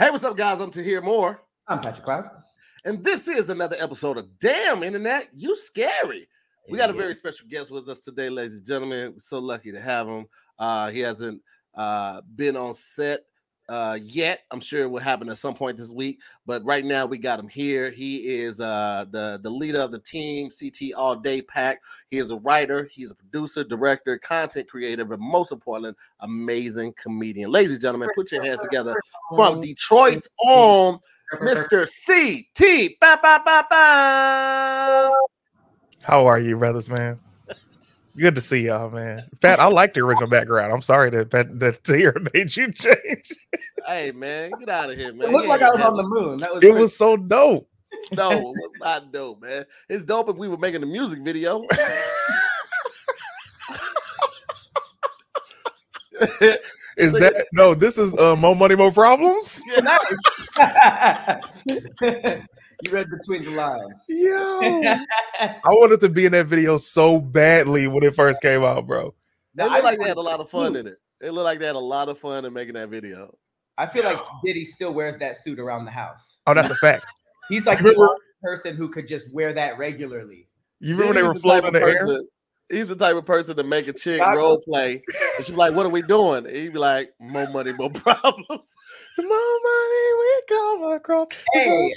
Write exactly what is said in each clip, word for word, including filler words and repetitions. Hey, what's up, guys? I'm Tahir Moore. I'm Patrick Cloud. And this is another episode of Damn Internet, You Scary. We got a very special guest with us today, ladies and gentlemen. We're so lucky to have him. Uh, he hasn't uh, been on set uh, yet. I'm sure it will happen at some point this week. But right now, we got him here. He is uh, the, the leader of the team, C T All Day Pack. He is a writer. He's a producer, director, content creator, but most importantly, amazing comedian. Ladies and gentlemen, put your hands together from Detroit's own Mister C T. Ba, ba, ba, ba. How are you, brothers, man? Good to see y'all, man. Pat, I like the original background. I'm sorry that that Tahir made you change. Hey, man, get out of here, man. It looked like I was on the moon. That was it. Crazy. Was so dope. No, it was not dope, man. It's dope if we were making a music video. Is that no? This is uh, more money, more problems. Yeah. You read between the lines. Yeah. I wanted to be in that video so badly when it first came out, bro. Now, I like they had a lot of fun in it. It looked like they had a lot of fun in making that video. I feel like Diddy still wears that suit around the house. Oh, that's a fact. He's like the only person who could just wear that regularly. You remember Diddy's they were floating in the person, air? He's the type of person to make a chick role play. And she's like, what are we doing? And he'd be like, more money, more problems. The more money we come across. Hey,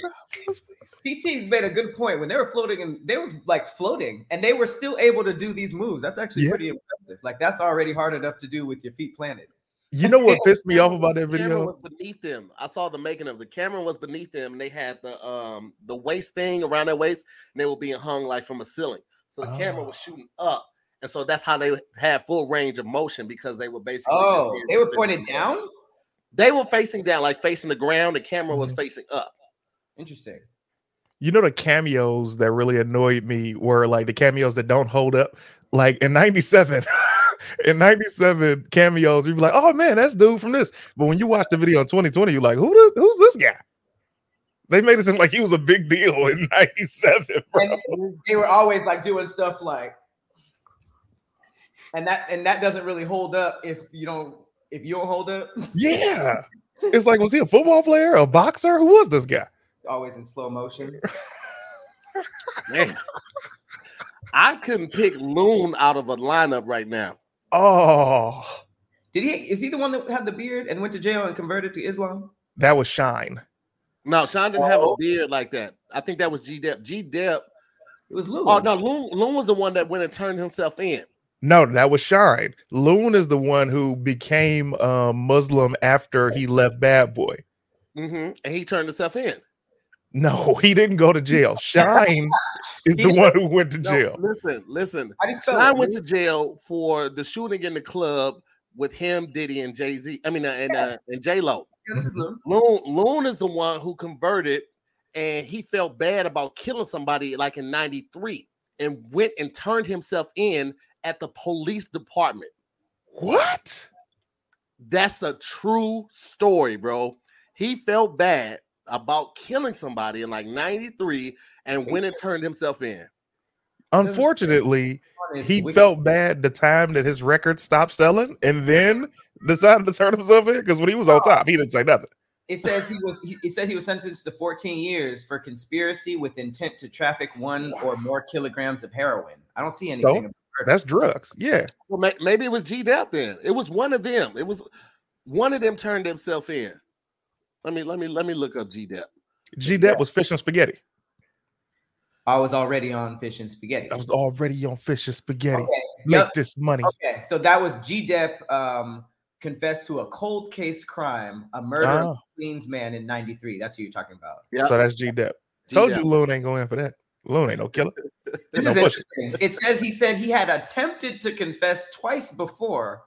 C T made a good point. When they were floating, and they were like floating, and they were still able to do these moves. That's actually yeah. pretty impressive. Like, that's already hard enough to do with your feet planted. You know what pissed me off about that video? The camera was beneath them. I saw the making of the camera was beneath them, and they had the um the waist thing around their waist, and they were being hung like from a ceiling. So the oh. camera was shooting up, and so that's how they had full range of motion because they were basically. Oh, they were pointed down? down. They were facing down, like facing the ground. The camera was mm-hmm. facing up. Interesting. You know the cameos that really annoyed me were like the cameos that don't hold up. Like in ninety-seven, in ninety-seven cameos, you'd be like, "Oh man, that's dude from this." But when you watch the video in twenty twenty, you're like, "Who? The, who's this guy?" They made it seem like he was a big deal in ninety-seven, bro. And they were always like doing stuff like, and that and that doesn't really hold up if you don't if you don't hold up. Yeah, it's like, was he a football player, a boxer? Who was this guy? Always in slow motion. Man, I couldn't pick Loon out of a lineup right now. Oh, did he? Is he the one that had the beard and went to jail and converted to Islam? That was Shine. No, Shine didn't oh. have a beard like that. I think that was G-Dep. G-Dep. It was Loon. Oh, no, Loon, Loon was the one that went and turned himself in. No, that was Shine. Loon is the one who became uh, Muslim after he left Bad Boy. Mm-hmm. And he turned himself in. No, he didn't go to jail. Shine is the one who went to jail. No, listen, listen. Shine went to jail for the shooting in the club with him, Diddy, and Jay-Z. I mean, uh, and, uh, and J-Lo. Yeah, this is Loon. Loon, Loon is the one who converted, and he felt bad about killing somebody like in ninety-three and went and turned himself in at the police department. What? That's a true story, bro. He felt bad about killing somebody in like ninety-three and went and turned himself in. Unfortunately, he felt bad the time that his record stopped selling and then decided to turn himself in because when he was on top, he didn't say nothing. It says he was he, it says he was sentenced to fourteen years for conspiracy with intent to traffic one or more kilograms of heroin. I don't see anything. So, that's drugs. Yeah. Well, maybe it was G-Dep then. It was one of them. It was one of them turned himself in. Let me let me let me look up G-Dep. G-Dep was fish and spaghetti. I was already on fish and spaghetti. I was already on fish and spaghetti. Okay. Make yep. this money. Okay, so that was G-Dep um, confessed to a cold case crime, a murder oh. of a Queens man in ninety-three. That's who you're talking about. Yep. So that's G-Dep. G-Dep. Told you Loon ain't going in for that. Loon ain't no killer. This is interesting. It says he said he had attempted to confess twice before,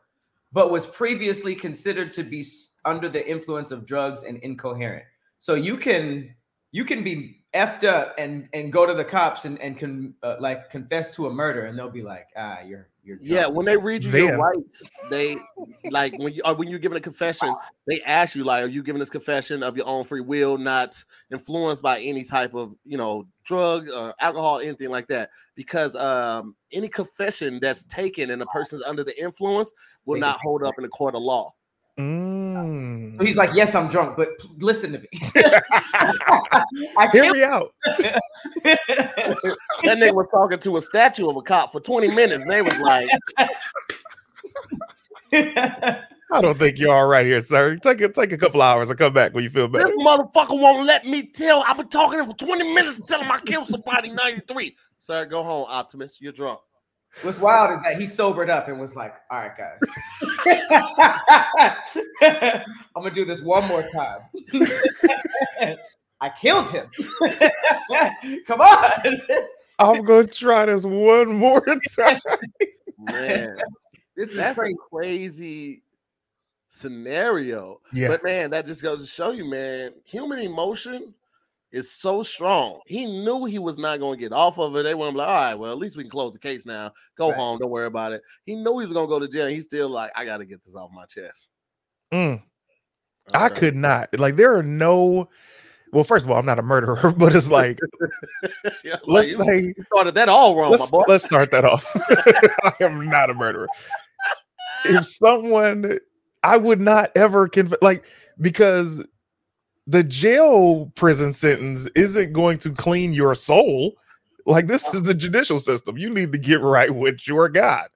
but was previously considered to be under the influence of drugs and incoherent. So you can you can be effed up and and go to the cops and and can uh, like confess to a murder, and they'll be like, ah, you're you're drunk. Yeah. When they read you Damn. your rights, they like when you or when you're giving a confession, they ask you like, are you giving this confession of your own free will, not influenced by any type of you know drug, or alcohol, anything like that? Because um, any confession that's taken and a person's under the influence will not hold up in the court of law. Mm. So he's like, yes, I'm drunk, but listen to me. I Hear me out. Then they were talking to a statue of a cop for twenty minutes. And they was like, I don't think you're all right here, sir. Take a, take a couple hours and come back when you feel better. This motherfucker won't let me tell. I've been talking for twenty minutes and telling him I killed somebody in ninety-three. Sir, go home, Optimus. You're drunk. What's wild is that he sobered up and was like, all right, guys, I'm going to do this one more time. I killed him. Come on. I'm going to try this one more time. Man, this is That's crazy. a crazy scenario. Yeah. But, man, that just goes to show you, man, human emotion is so strong. He knew he was not going to get off of it. They were like, all right, well, at least we can close the case now. Go right. home. Don't worry about it. He knew he was going to go to jail. He's still like, I got to get this off my chest. Mm. I, I could not. Like, there are no... Well, first of all, I'm not a murderer, but it's like... yeah, it's let's like, say... You started that all wrong, my boy. Let's start that off. I am not a murderer. If someone... I would not ever... Conv- like, because... The jail prison sentence isn't going to clean your soul. Like, this is the judicial system. You need to get right with your God.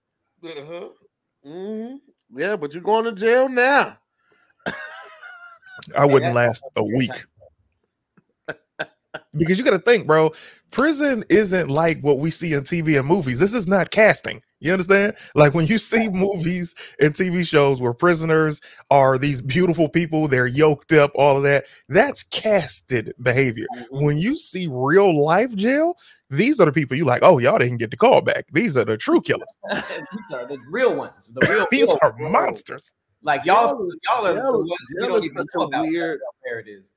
Uh-huh. Mm-hmm. Yeah, but you're going to jail now. I wouldn't last a week. Because you got to think, bro, prison isn't like what we see in T V and movies. This is not casting. You understand? Like, when you see movies and T V shows where prisoners are these beautiful people, they're yoked up, all of that, that's casted behavior. When you see real life jail, these are the people you like, oh, y'all didn't get the call back. These are the true killers. These are the real ones. The real these ones. are monsters. Like, y'all, y'all are jail, the ones you don't even know about. Weird. There it is.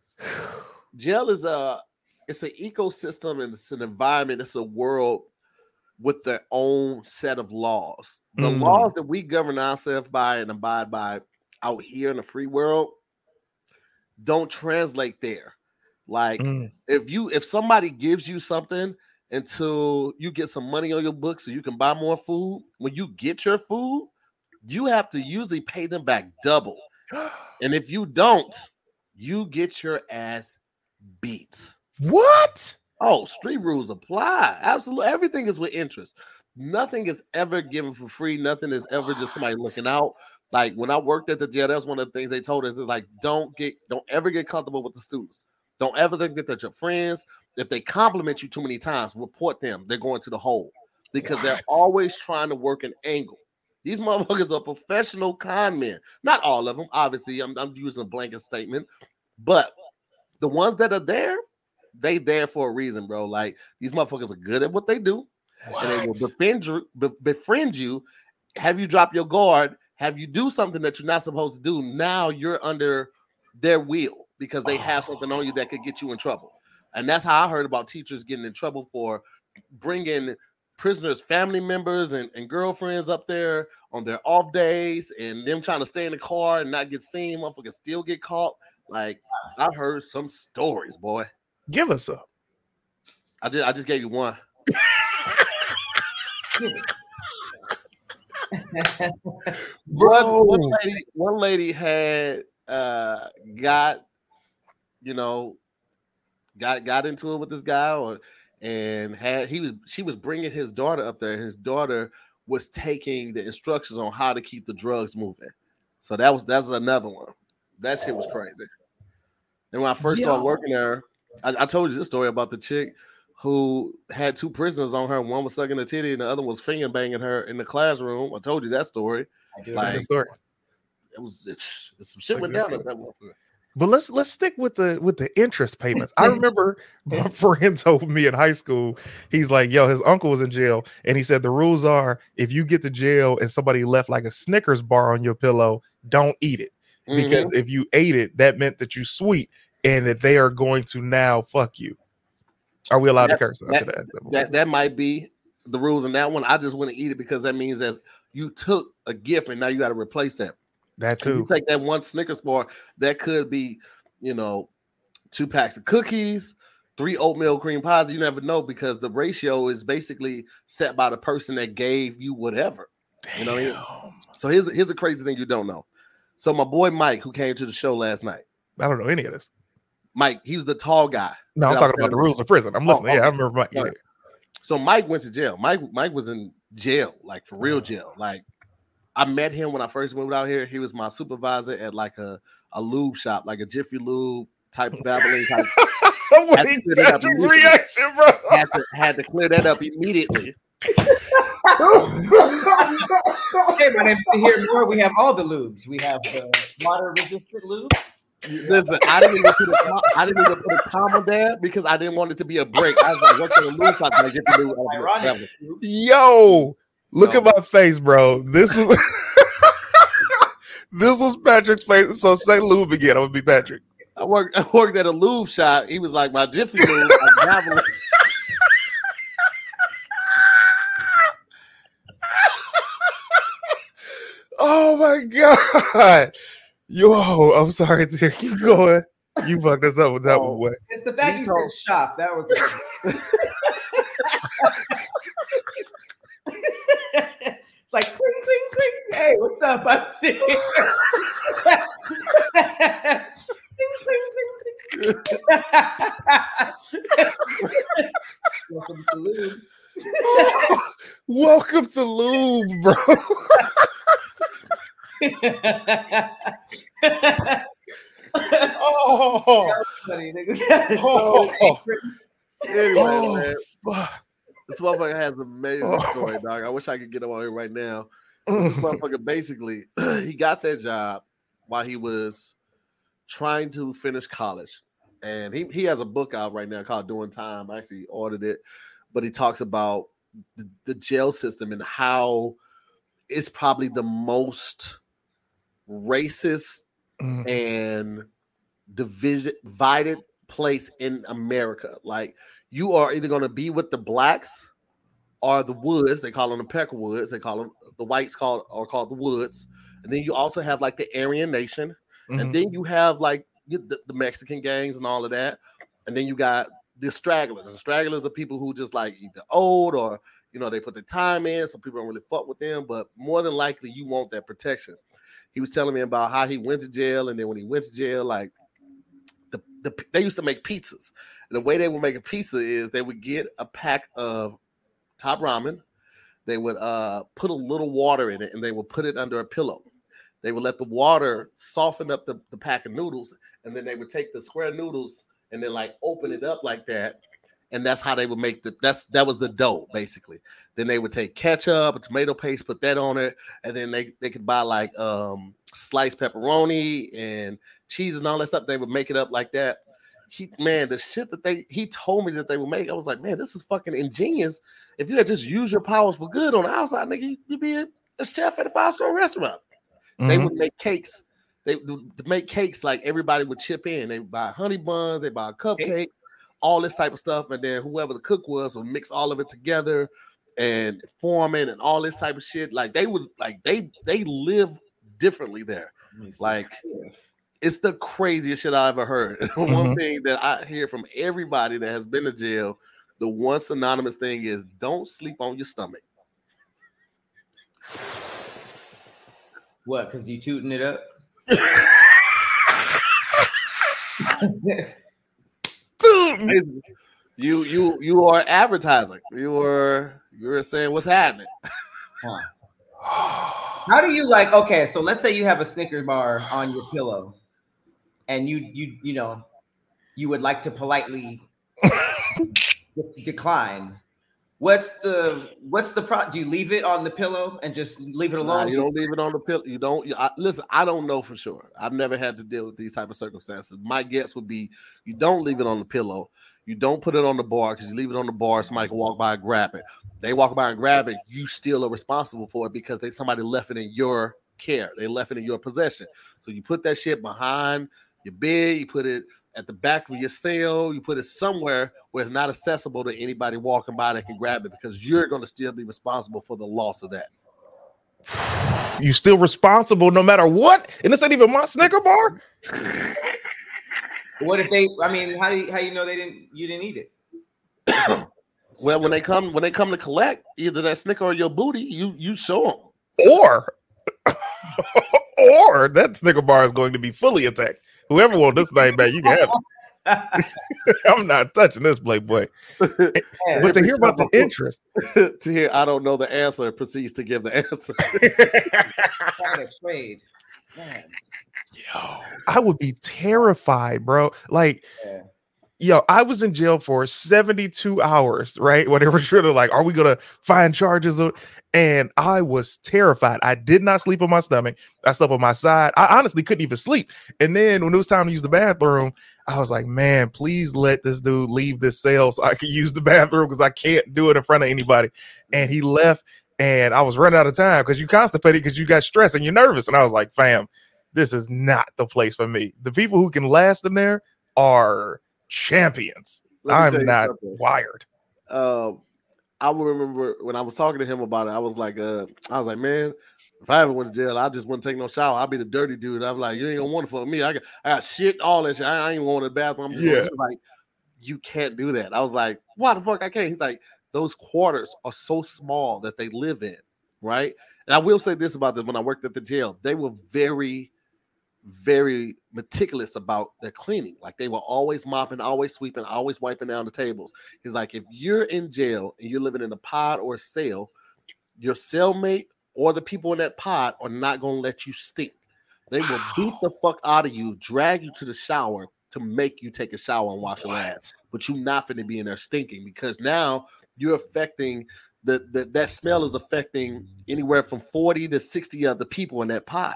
Jail is a, it's an ecosystem and it's an environment. It's a world with their own set of laws. The mm. laws that we govern ourselves by and abide by out here in the free world don't translate there. Like mm. if you if somebody gives you something until you get some money on your books so you can buy more food, when you get your food, you have to usually pay them back double. And if you don't, you get your ass beat. What? Oh, street rules apply. Absolutely. Everything is with interest. Nothing is ever given for free. Nothing is ever just somebody looking out. Like, when I worked at the jail, that was one of the things they told us is like, don't get, don't ever get comfortable with the students. Don't ever think that they're your friends. If they compliment you too many times, report them. They're going to the hole because what? They're always trying to work an angle. These motherfuckers are professional con men. Not all of them. Obviously, I'm, I'm using a blanket statement, but the ones that are there, they there for a reason, bro. Like, these motherfuckers are good at what they do. What? And they will befriend you, be, befriend you, have you drop your guard, have you do something that you're not supposed to do. Now you're under their will because they oh. have something on you that could get you in trouble. And that's how I heard about teachers getting in trouble for bringing prisoners' family members and, and girlfriends up there on their off days and them trying to stay in the car and not get seen. Motherfuckers still get caught. Like, I've heard some stories, boy. Give us up. I just I just gave you one. one, one, lady, one lady had uh, got you know got got into it with this guy, or and had he was she was bringing his daughter up there. His daughter was taking the instructions on how to keep the drugs moving. So that was that's another one. That shit was crazy. And when I first Yo. started working there. I, I told you this story about the chick who had two prisoners on her. One was sucking a titty and the other was finger banging her in the classroom. I told you that story. I do. Like, story. It was it's, it's some shit went down at that one. But let's let's stick with the with the interest payments. I remember my friend told me in high school, he's like, yo, his uncle was in jail. And he said the rules are if you get to jail and somebody left like a Snickers bar on your pillow, don't eat it. Because mm-hmm. if you ate it, that meant that you sweet. and that they are going to now fuck you. Are we allowed that, to curse? I that, should ask that, that. That might be the rules in that one. I just wouldn't eat it because that means that you took a gift and now you got to replace that. That too. If you take that one Snickers bar, that could be, you know, two packs of cookies, three oatmeal cream pies. You never know because the ratio is basically set by the person that gave you whatever. Damn. You know what I mean? So here's here's a crazy thing you don't know. So my boy Mike, who came to the show last night. I don't know any of this. Mike, he was the tall guy. No, I'm talking about the rules of prison. I'm listening. Oh, yeah, okay. I remember Mike. Yeah. So Mike went to jail. Mike, Mike was in jail, like for real jail. Like I met him when I first moved out here. He was my supervisor at like a, a lube shop, like a Jiffy Lube type of Vaseline type. Wait, that's his reaction, bro. Had to, had to clear that up immediately. Okay, my name's Tahir Moore. We have all the lubes. We have the water-resistant lube. Listen, I didn't even put a, I didn't even put a comma there because I didn't want it to be a break. I was like, "What's the lube shop?" Like, you can do whatever. Yo, look no. at my face, bro. This was this was Patrick's face. So say lube again. I'm gonna be Patrick. I worked I worked at a lube shop. He was like, "My Jiffy Lube." Like, oh my god. Yo, I'm sorry to keep going. You fucked us up with that oh, one. It's the fact you, you told- said shop. That was it's like cling, cling, cling. Hey, what's up? I'm T. Cling, cling, cling, cling. Welcome to Lube. Oh, welcome to Lube, bro. oh, funny, oh, oh. Anyway, oh, man, fuck. This motherfucker has an amazing oh. story, dog. I wish I could get him on here right now. This motherfucker basically he got that job while he was trying to finish college, and he he has a book out right now called Doing Time. I actually ordered it, but he talks about the, the jail system and how it's probably the most racist mm. and division, divided place in America. Like, you are either going to be with the blacks or the woods. They call them the Peck Woods. They call them the whites called are called the woods. And then you also have like the Aryan Nation, mm-hmm. and then you have like the, the Mexican gangs and all of that. And then you got the stragglers. The stragglers are people who just like either old or, you know, they put the time in. Some people don't really fuck with them, but more than likely you want that protection. He was telling me about how he went to jail, and then when he went to jail, like the, the they used to make pizzas. And the way they would make a pizza is they would get a pack of Top Ramen, they would uh, put a little water in it, and they would put it under a pillow. They would let the water soften up the, the pack of noodles, and then they would take the square noodles and then like open it up like that. And that's how they would make the that's that was the dough basically. Then they would take ketchup, a tomato paste, put that on it, and then they, they could buy like um sliced pepperoni and cheese and all that stuff. They would make it up like that. He man, the shit that they he told me that they would make, I was like, man, this is fucking ingenious. If you had just used your powers for good on the outside, nigga, you'd be a, a chef at a five star restaurant. Mm-hmm. They would make cakes. They to make cakes like everybody would chip in. They buy honey buns. They buy cupcakes. All this type of stuff, and then whoever the cook was would mix all of it together and form it and all this type of shit. Like they was like they they live differently there. Like it's the craziest shit I ever heard. Mm-hmm. One thing that I hear from everybody that has been to jail, the one synonymous thing is don't sleep on your stomach. What? Because you tooting it up. Dude. You you you are advertising. You were you were saying what's happening. Huh. How do you like? Okay, so let's say you have a Snickers bar on your pillow, and you you you know you would like to politely de- decline. What's the what's the pro? Do you leave it on the pillow and just leave it alone? Nah, you don't leave it on the pillow. You don't you, I, listen. I don't know for sure. I've never had to deal with these type of circumstances. My guess would be you don't leave it on the pillow. You don't put it on the bar because you leave it on the bar. Somebody can walk by and grab it. They walk by and grab it. You still are responsible for it because they somebody left it in your care. They left it in your possession. So you put that shit behind your bed. You put it at the back of your sale. You put it somewhere where it's not accessible to anybody walking by that can grab it, because you're going to still be responsible for the loss of that. You still responsible no matter what? And this ain't even my Snicker bar? What if they, I mean, how do you, how you know they didn't, you didn't eat it? Well, when they come, when they come to collect either that Snicker or your booty, you, you show them. Or, or that Snicker bar is going to be fully attacked. Whoever wants this thing back, you can have it. I'm not touching this, Playboy. But to hear about the interest, to hear I don't know the answer, proceeds to give the answer. Trade. Man. Yo, I would be terrified, bro. Like, yeah. Yo, I was in jail for seventy-two hours, right? When they were trying to like, are we going to find charges? And I was terrified. I did not sleep on my stomach. I slept on my side. I honestly couldn't even sleep. And then when it was time to use the bathroom, I was like, man, please let this dude leave this cell so I can use the bathroom, because I can't do it in front of anybody. And he left, and I was running out of time because you constipated because you got stressed and you're nervous. And I was like, fam, this is not the place for me. The people who can last in there are champions. I'm not something. wired. Uh, I remember when I was talking to him about it, I was like, uh, I was like, man, if I ever went to jail, I just wouldn't take no shower. I'd be the dirty dude. I'm like, you ain't gonna want it for me. I got, I got shit, all that shit. I, I ain't going to the bathroom. I'm yeah. Like, you can't do that. I was like, why the fuck I can't? He's like, those quarters are so small that they live in, right? And I will say this about this: when I worked at the jail, they were very, very meticulous about their cleaning. Like, they were always mopping, always sweeping, always wiping down the tables. He's like, if you're in jail and you're living in a pod or a cell, your cellmate or the people in that pod are not going to let you stink. They will beat the fuck out of you, drag you to the shower to make you take a shower and wash your ass. But you're not going to be in there stinking, because now you're affecting the, the that smell is affecting anywhere from forty to sixty other people in that pod.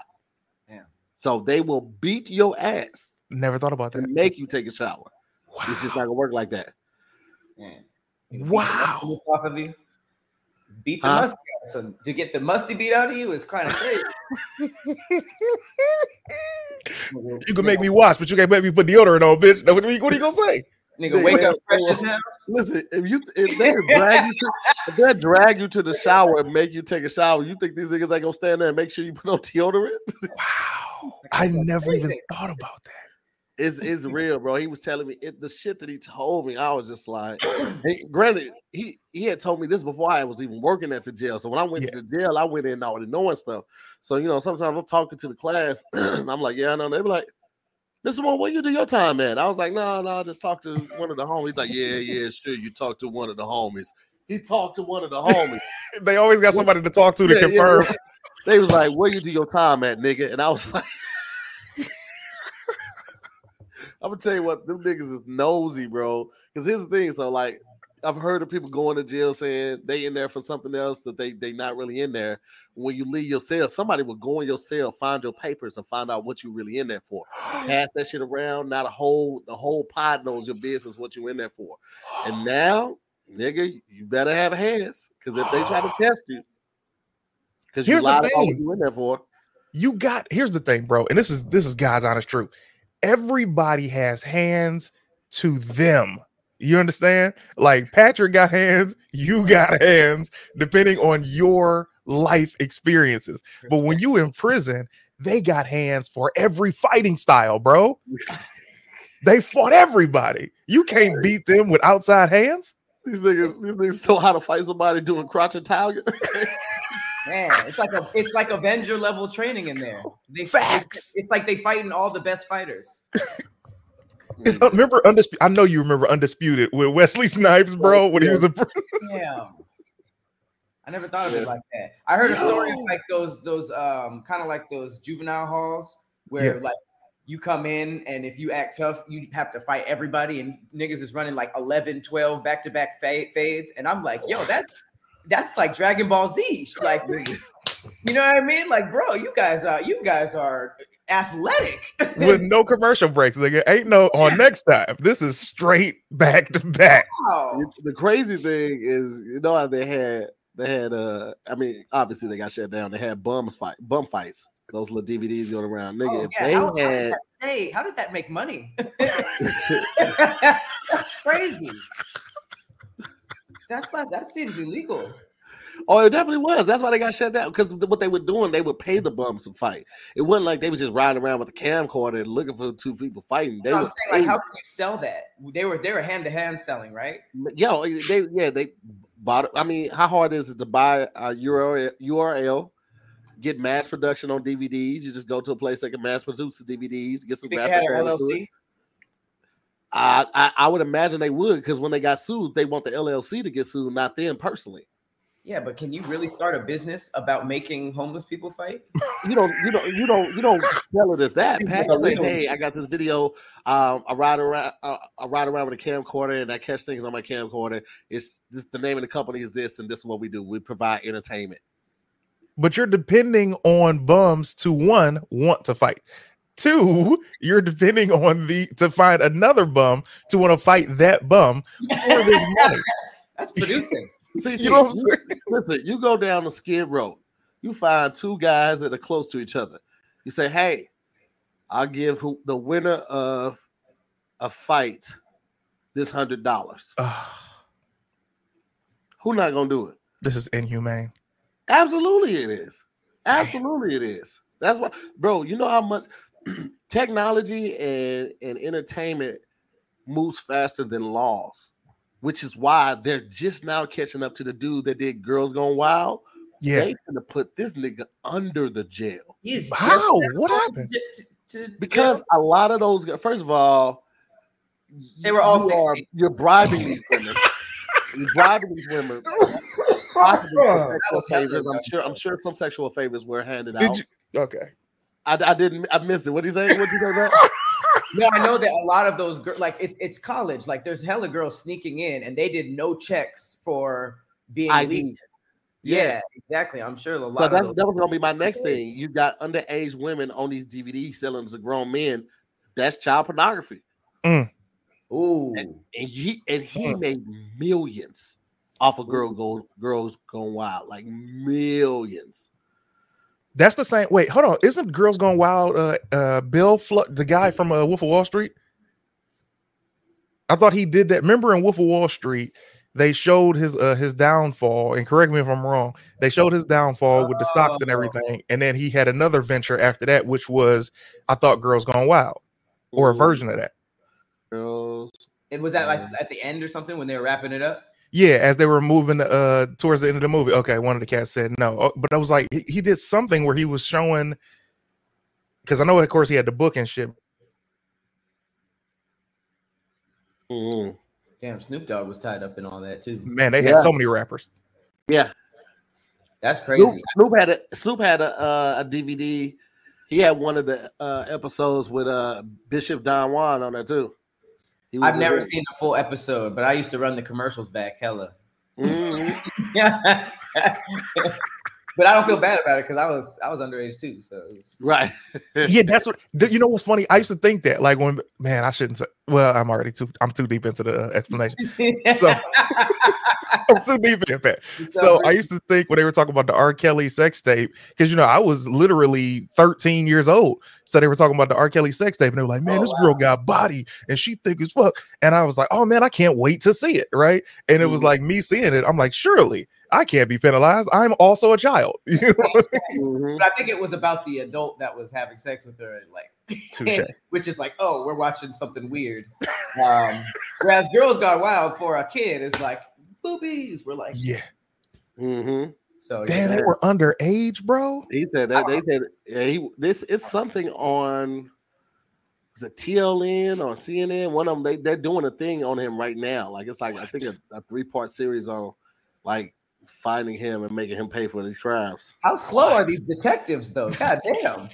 So they will beat your ass. Never thought about that. And make you take a shower. Wow. It's just not gonna work like that. Man. Wow. Beat the huh? musty. So to get the musty beat out of you is kind of crazy. You can make me wash, but you can't make me put deodorant on, bitch. What are you, what are you gonna say? Nigga, wake up fresh as hell. Listen, if you if they drag you to, if they drag you to the shower and make you take a shower, you think these niggas ain't gonna stand there and make sure you put on deodorant? Wow, I never even thought about that. It's it's real, bro. He was telling me it, the shit that he told me. I was just like, hey, granted, he he had told me this before I was even working at the jail. So when I went yeah. to the jail, I went in already knowing stuff. So you know, sometimes I'm talking to the class, and I'm like, yeah, I know. They be like, Mister Moore, where you do your time at? I was like, no, no, I just talked to one of the homies. He's like, yeah, yeah, sure, you talked to one of the homies. He talked to one of the homies. They always got somebody to talk to yeah, to confirm. Yeah. They was like, where you do your time at, nigga? And I was like, I'm going to tell you what, them niggas is nosy, bro. Because here's the thing. So, like, I've heard of people going to jail saying they in there for something else that they they not really in there. When you leave your cell, somebody will go in your cell, find your papers, and find out what you really in there for. Pass that shit around. Not a whole the whole pod knows your business, what you in there for. And now, nigga, you better have hands, because if they try to test you, because you lied about what you in there for. You got here's the thing, bro, and this is this is God's honest truth. Everybody has hands to them. You understand? Like, Patrick got hands, you got hands, depending on your life experiences. But when you in prison, they got hands for every fighting style, bro. They fought everybody. You can't beat them with outside hands. These niggas, these niggas know how to fight somebody doing crotch Italian. Man, it's like a it's like Avenger level training in there. They, Facts. It's, it's like they fighting all the best fighters. It's, remember Undisputed? I know you remember Undisputed with Wesley Snipes, bro, when yeah. he was a prison. Damn. I never thought of it like that. I heard a story of like those, those um, kind of like those juvenile halls where yeah. like you come in and if you act tough, you have to fight everybody, and niggas is running like eleven, twelve back-to-back fade, fades. And I'm like, yo, that's that's like Dragon Ball Z. Like, you know what I mean? Like, bro, you guys are you guys are athletic with no commercial breaks, nigga. Ain't no on next time. This is straight back to back. Wow. The crazy thing is, you know how they had. They had, uh, I mean, obviously they got shut down. They had bums fight, bum fights. Those little D V Ds going around, nigga. Oh, if yeah. they how, had, how did, how did that make money? That's crazy. That's like that seems illegal. Oh, it definitely was. That's why they got shut down. Because what they were doing, they would pay the bums to fight. It wasn't like they was just riding around with a camcorder and looking for two people fighting. They no, were saying, like, how can you sell that? They were they were hand to hand selling, right? Yo, they yeah they bought. I mean, how hard is it to buy a U R L? Get mass production on D V Ds. You just go to a place that can mass produce the D V Ds. Get some graphic L L C. I, I I would imagine they would, because when they got sued, they want the L L C to get sued, not them personally. Yeah, but can you really start a business about making homeless people fight? You don't, you don't, you don't, you don't sell it as that. Pat, say, hey, I got this video. Um, I ride around, uh, I ride around with a camcorder, and I catch things on my camcorder. It's this, the name of the company is this, and this is what we do. We provide entertainment. But you're depending on bums to, one, want to fight. Two, you're depending on the to find another bum to want to fight that bum for this money. That's producing. See, see, you know what I'm saying? Listen, you go down the Skid Road, you find two guys that are close to each other. You say, hey, I'll give who, the winner of a fight this one hundred dollars. Who not going to do it? This is inhumane. Absolutely it is. Absolutely it is. That's why, bro, you know how much technology and, and entertainment moves faster than laws. Which is why they're just now catching up to the dude that did Girls Gone Wild. Yeah, they're gonna put this nigga under the jail. He's How? What happened? To, to, because yeah. a lot of those guys, first of all, they were all you are, you're bribing these women. You're bribing these women. Sexual favors. I'm sure. I'm sure some sexual favors were handed did out. You, okay, I, I didn't. I missed it. What did you say? What did you say? No, I know that a lot of those girls, like it, it's college, like there's hella girls sneaking in, and they did no checks for being legal. Yeah. yeah, exactly. I'm sure a lot. So of that's, those that was gonna be my next thing. You got underage women on these D V D sellings to grown men. That's child pornography. Mm. Ooh, and, and he and he mm. made millions off of girl go, Girls Gone Wild, like millions. That's the same. Wait, hold on. Isn't Girls Gone Wild? Uh, uh, Bill, Fl- the guy from uh, Wolf of Wall Street. I thought he did that. Remember in Wolf of Wall Street, they showed his uh, his downfall. And correct me if I'm wrong. They showed his downfall with the stocks and everything, and then he had another venture after that, which was I thought Girls Gone Wild, or a version of that. Girls. It was that like at the end or something when they were wrapping it up. Yeah, as they were moving uh, towards the end of the movie. Okay, one of the cats said no. But I was like, he, he did something where he was showing, because I know, of course, he had the book and shit. Mm-hmm. Damn, Snoop Dogg was tied up in all that, too. Man, they yeah. had so many rappers. Yeah. That's crazy. Snoop, Snoop had a, Snoop had a, uh, a D V D. He had one of the uh, episodes with uh, Bishop Don Juan on that, too. I've never seen a full episode, but I used to run the commercials back hella. Mm-hmm. Yeah. But I don't feel bad about it because I was I was underage too. So it was... right. Yeah, that's what you know what's funny? I used to think that like when man, I shouldn't say well, I'm already too I'm too deep into the explanation. So I'm too deep in that. So I used to think when they were talking about the R. Kelly sex tape, because you know, I was literally thirteen years old. So they were talking about the R. Kelly sex tape, and they were like, man, oh, this wow. girl got body and she thick as fuck. And I was like, oh man, I can't wait to see it, right? And it was like me seeing it, I'm like, surely I can't be penalized. I'm also a child. You know? Mm-hmm. But I think it was about the adult that was having sex with her, like, which is like, oh, we're watching something weird. Um, whereas Girls Gone Wild for a kid is like boobies. We're like, yeah. Mm-hmm. So damn, yeah. They were underage, bro. He said that. They said yeah, he, this is something on. Is it T L N or C N N? One of them. They they're doing a thing on him right now. Like it's like what? I think a, a three part series on, like. Finding him and making him pay for these crimes. How slow are these detectives, though? God damn.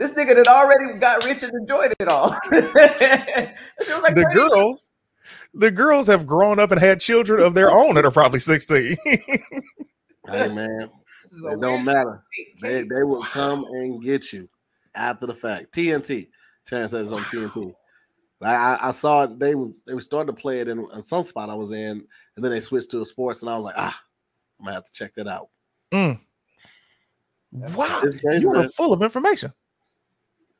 This nigga that already got rich and enjoyed it all. She was like, the crazy. girls, the girls have grown up and had children of their own that are probably sixteen. Hey man, it don't matter. They they will come and get you after the fact. T N T, Chance says on T N T. I, I saw it. They were they were starting to play it in, in some spot I was in, and then they switched to a sports, and I was like, ah, I'm gonna have to check that out. Mm. Wow, you were full of information.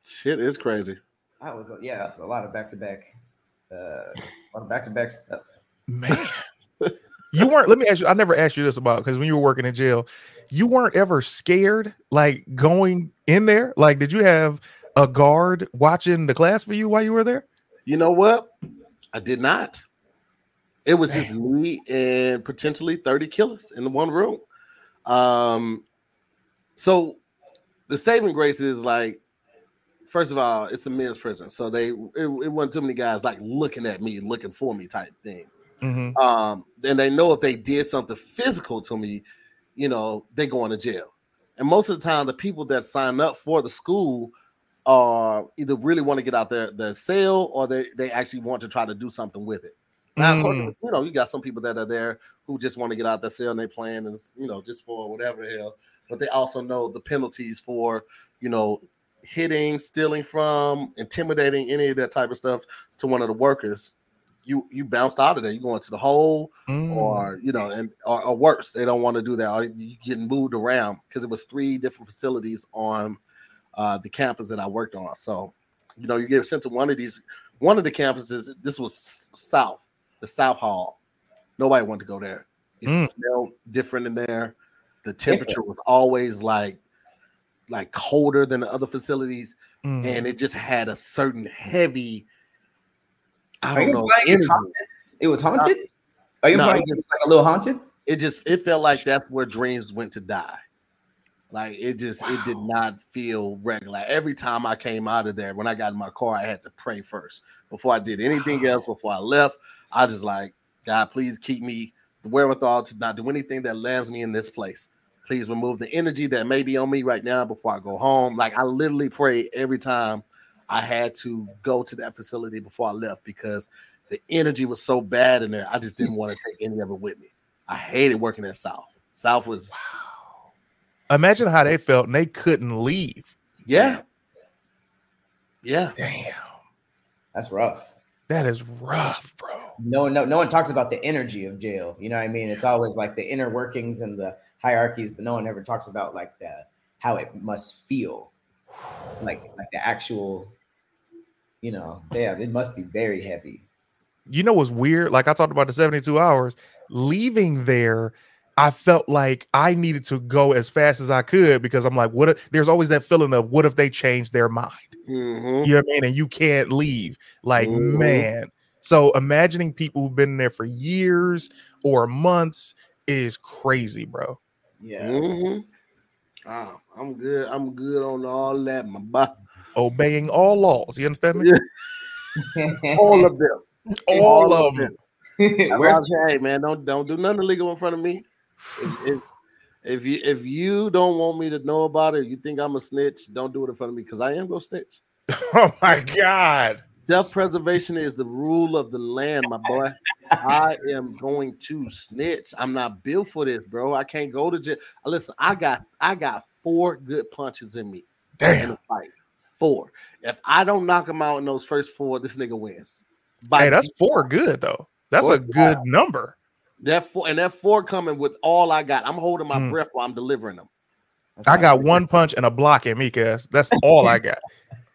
Shit is crazy. I was, yeah, it was a lot of back-to-back, uh, a lot of back-to-back stuff. Man, you weren't. Let me ask you. I never asked you this about because when you were working in jail, you weren't ever scared like going in there. Like, did you have a guard watching the class for you while you were there? You know what? I did not. It was Damn. just me and potentially thirty killers in the one room. Um, so the saving grace is like, first of all, it's a men's prison, so they it, it wasn't too many guys like looking at me, looking for me type thing. Mm-hmm. Um, and they know if they did something physical to me, you know, they going to jail. And most of the time, the people that sign up for the school are either really want to get out their, their cell or they, they actually want to try to do something with it. Now, mm. of course, you know, you got some people that are there who just want to get out their cell and they plan and, you know, just for whatever the hell, but they also know the penalties for, you know, hitting, stealing from, intimidating, any of that type of stuff to one of the workers. You you bounced out of there. You going to the hole, mm. or you know, and or, or worse, they don't want to do that. Or you getting moved around because it was three different facilities on uh, the campus that I worked on. So, you know, you get sent to one of these, one of the campuses. This was South, the South Hall. Nobody wanted to go there. It mm. smelled different in there. The temperature was always like like colder than the other facilities, mm. and it just had a certain heavy. I don't know. It was haunted. Are you no, playing just, like a little haunted? It just it felt like that's where dreams went to die. Like it just wow. it did not feel regular. Every time I came out of there, when I got in my car, I had to pray first before I did anything wow. else. Before I left, I just like, God, please keep me the wherewithal to not do anything that lands me in this place. Please remove the energy that may be on me right now before I go home. Like I literally pray every time I had to go to that facility before I left because the energy was so bad in there. I just didn't want to take any of it with me. I hated working at South. South was. Wow. Imagine how they felt and they couldn't leave. Yeah. Yeah. Damn. That's rough. That is rough, bro. No, no, no one talks about the energy of jail. You know what I mean? It's always like the inner workings and the hierarchies, but no one ever talks about like the, how it must feel. Like, like the actual, you know, damn, it must be very heavy. You know what's weird? Like I talked about the seventy-two hours. Leaving there, I felt like I needed to go as fast as I could because I'm like, what? If, there's always that feeling of what if they change their mind? Mm-hmm. You know what I mean? And you can't leave. Like, mm-hmm. man. So imagining people who've been there for years or months is crazy, bro. Yeah. Mm-hmm. Oh, I'm good. I'm good on all that. My body. Obeying all laws. You understand me? Yeah. all of them. All, all of them. them. Where's hey, man, don't don't do nothing illegal in front of me. If, if, if you if you don't want me to know about it, you think I'm a snitch, don't do it in front of me because I am gonna snitch. Oh my God. Self-preservation is the rule of the land, my boy. I am going to snitch. I'm not built for this, bro. I can't go to jail. Listen, I got I got four good punches in me. Damn. In a fight. Four. If I don't knock him out in those first four, this nigga wins. By hey, that's four good, though. That's four, a good God. number. That four, and that four coming with all I got. I'm holding my mm. breath while I'm delivering them. That's I got one punch and a block in me, cuz. That's all I got.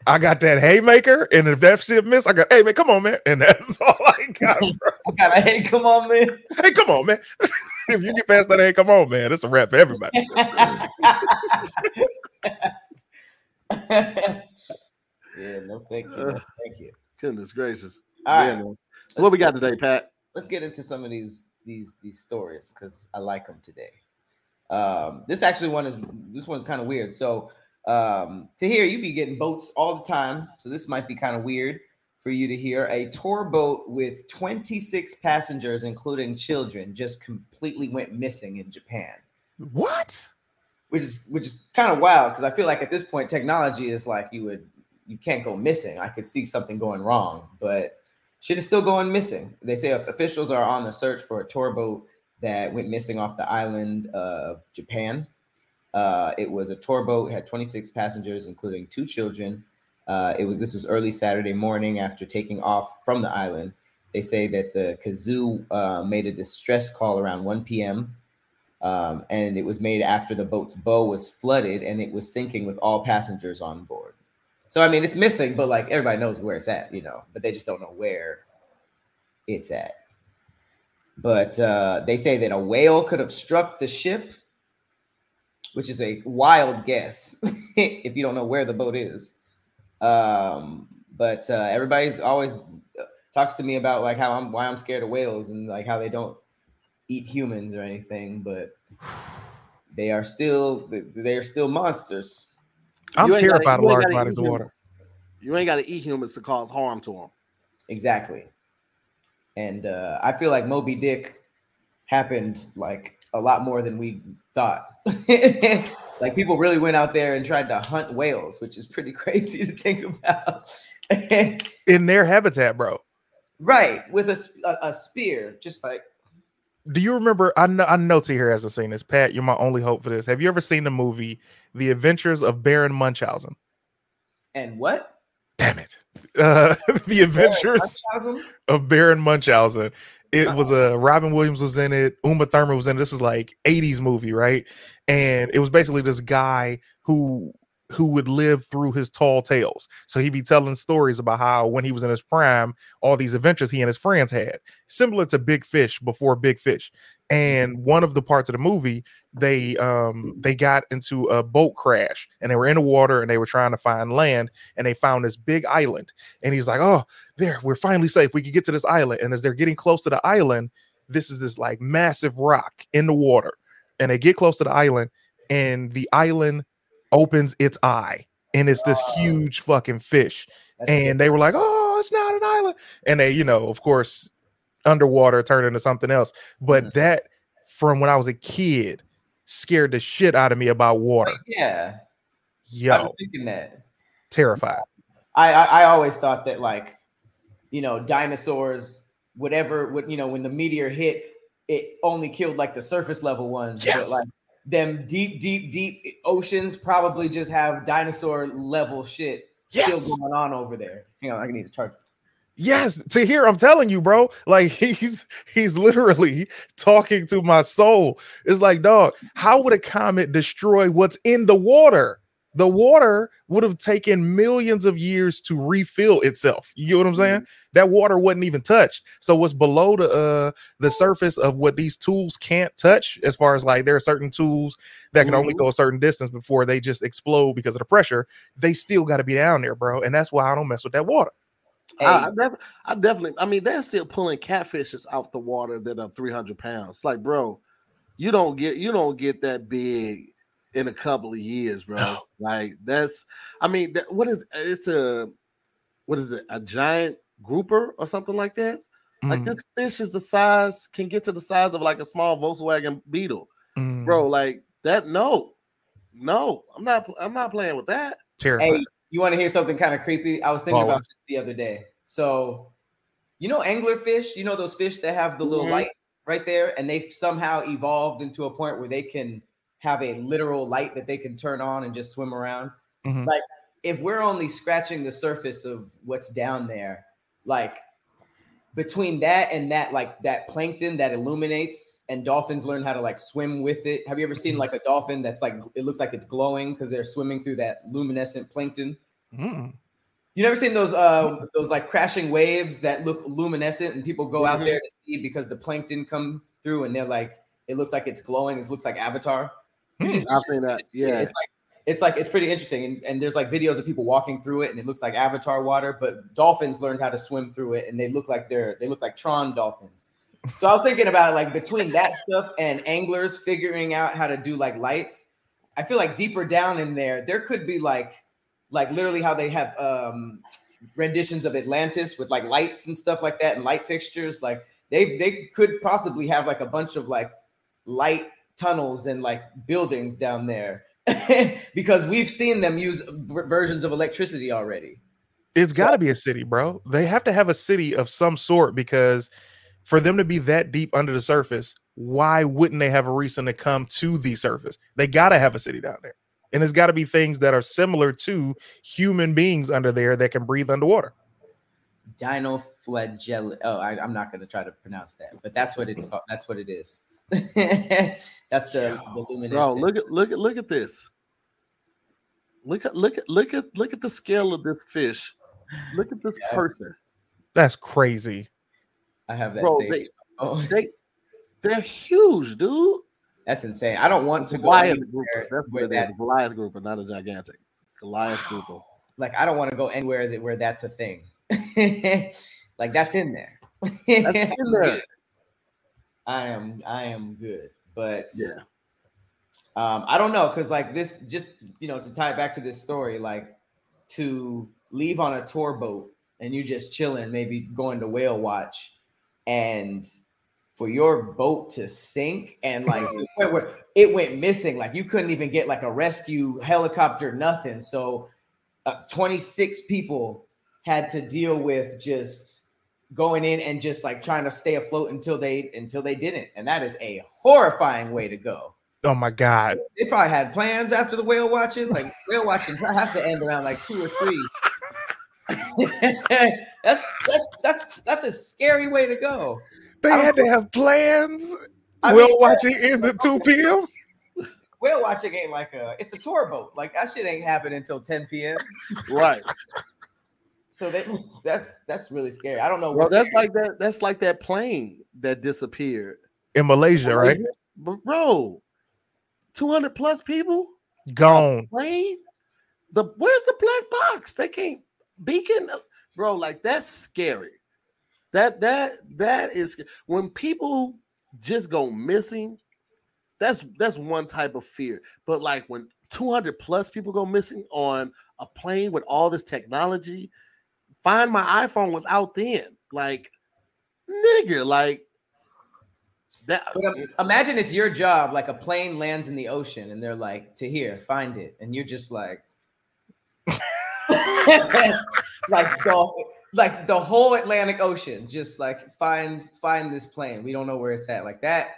I got that haymaker, and if that shit missed, I got, hey, man, come on, man. And that's all I got, bro. I got a hey, come on, man. Hey, come on, man. If you get past that, hey, come on, man. That's a wrap for everybody. Yeah, no, thank you. No, thank you. Goodness gracious. All yeah, right. Man. So let's what we got today, Pat? Let's get into some of these these these stories because I like them today. Um, this actually one is this one's kind of weird. So um to hear you be getting boats all the time, so this might be kind of weird for you to hear. A tour boat with twenty-six passengers including children just completely went missing in Japan. What? Which is which is kind of wild because I feel like at this point technology is like you would you can't go missing. I could see something going wrong, but shit is still going missing. They say officials are on the search for a tour boat that went missing off the island of Japan. Uh, it was a tour boat, had twenty-six passengers, including two children. Uh, it was this was early Saturday morning after taking off from the island. They say that the kazoo uh, made a distress call around one p.m. Um, and it was made after the boat's bow was flooded and it was sinking with all passengers on board. So, I mean, it's missing, but like everybody knows where it's at, you know, but they just don't know where it's at. But uh, they say that a whale could have struck the ship, which is a wild guess if you don't know where the boat is. Um, but uh, everybody's always talks to me about like how I'm, why I'm scared of whales and like how they don't eat humans or anything, but they are still they are still monsters. I'm terrified of large bodies of water. You ain't got to eat humans to cause harm to them. Exactly. And uh, I feel like Moby Dick happened like a lot more than we thought. Like people really went out there and tried to hunt whales, which is pretty crazy to think about. In their habitat, bro. Right, with a, a, a spear, just like. Do you remember? I know, I know Tahir hasn't seen this. Pat, you're my only hope for this. Have you ever seen the movie The Adventures of Baron Munchausen? And what? Damn it. Uh, the Adventures Baron of Baron Munchausen. It uh-huh. was a uh, Robin Williams was in it. Uma Thurman was in it. This is like eighties movie, right? And it was basically this guy who who would live through his tall tales. So he'd be telling stories about how when he was in his prime, all these adventures he and his friends had, similar to Big Fish before Big Fish. And one of the parts of the movie, they um, they got into a boat crash and they were in the water and they were trying to find land and they found this big island. And he's like, oh, there, we're finally safe. We can get to this island. And as they're getting close to the island, this is this like massive rock in the water. And they get close to the island and the island opens its eye and it's this oh. huge fucking fish. That's and they were like, oh, it's not an island. And they, you know, of course, underwater turned into something else. But mm-hmm. that from when I was a kid scared the shit out of me about water. Yeah. Yo. I was thinking that. Terrified. I, I, I always thought that, like, you know, dinosaurs, whatever, what, you know, when the meteor hit, it only killed like the surface level ones. Yes. But, like, them deep, deep, deep oceans probably just have dinosaur level shit yes. still going on over there. Hang on, I need to charge. Yes, Tahir, I'm telling you, bro. Like he's he's literally talking to my soul. It's like, dog, how would a comet destroy what's in the water? The water would have taken millions of years to refill itself. You get what I'm saying? That water wasn't even touched. So what's below the uh, the surface of what these tools can't touch, as far as like there are certain tools that can only go a certain distance before they just explode because of the pressure, they still got to be down there, bro. And that's why I don't mess with that water. Hey. I, I, def- I definitely, I mean, they're still pulling catfishes out the water that are three hundred pounds. It's like, bro, you don't get, you don't get that big in a couple of years, bro. No. Like that's, I mean, that, what is it's a, what is it? A giant grouper or something like that? Mm. Like this fish is the size, can get to the size of like a small Volkswagen Beetle, mm. bro. Like that. No, no, I'm not. I'm not playing with that. Terrifying. Hey, you want to hear something kind of creepy? I was thinking Ball. about this the other day. So, you know, anglerfish. You know those fish that have the little mm-hmm. light right there, and they've somehow evolved into a point where they can have a literal light that they can turn on and just swim around. Mm-hmm. Like if we're only scratching the surface of what's down there, like between that and that, like that plankton that illuminates and dolphins learn how to like swim with it. Have you ever seen like a dolphin that's like, it looks like it's glowing because they're swimming through that luminescent plankton. Mm. You never seen those, uh, those like crashing waves that look luminescent and people go mm-hmm. out there to see because the plankton come through and they're like, it looks like it's glowing. It looks like Avatar. Hmm. I've seen that. Yeah, it's like it's like it's pretty interesting, and, and there's like videos of people walking through it, and it looks like Avatar water. But dolphins learned how to swim through it, and they look like they're they look like Tron dolphins. So I was thinking about like between that stuff and anglers figuring out how to do like lights, I feel like deeper down in there, there could be like like literally how they have um, renditions of Atlantis with like lights and stuff like that, and light fixtures. Like they they could possibly have like a bunch of like light tunnels and like buildings down there because we've seen them use v- versions of electricity already. It's so- got to be a city, bro. They have to have a city of some sort because for them to be that deep under the surface, why wouldn't they have a reason to come to the surface? They got to have a city down there. And it's got to be things that are similar to human beings under there that can breathe underwater. Dinoflagellate. Oh, I, I'm not going to try to pronounce that, but that's what it's called. That's what it is. That's the, the luminescent. Bro, look at look at look at this. Look at look at look at look at the scale of this fish. Look at this yeah. person. That's crazy. I have that. Bro, they, oh. they they're huge, dude. That's insane. I don't want to Goliath go anywhere. That's where that Goliath group, but not a gigantic Goliath group. Like I don't want to go anywhere that where that's a thing. Like that's in there. That's in there. I am I am good, but yeah. Um, I don't know, because like this, just you know, to tie it back to this story, like to leave on a tour boat and you just chilling, maybe going to whale watch, and for your boat to sink and like it went missing, like you couldn't even get like a rescue helicopter, nothing. So uh, twenty-six people had to deal with just going in and just like trying to stay afloat until they until they didn't, and that is a horrifying way to go. Oh my God! They probably had plans after the whale watching. Like whale watching has to end around like two or three. that's that's that's that's a scary way to go. They had to have plans. I whale mean, watching yeah. ends at two p m. Whale watching ain't like a. It's a tour boat. Like that shit ain't happening until ten p m. Right. So they, that's that's really scary. I don't know. Well, that's scary. like that. That's like that plane that disappeared in Malaysia, right? Bro. two hundred plus people gone. Plane? The where's the black box? They can't beacon, bro. Like that's scary. That that that is when people just go missing. That's that's one type of fear. But like when two hundred plus people go missing on a plane with all this technology, Find My iPhone was out then. Like nigga, like. That, but imagine it's your job, like a plane lands in the ocean and they're like, Tahir, find it. And you're just like, like, the, like the whole Atlantic Ocean, just like find find this plane. We don't know where it's at. Like that,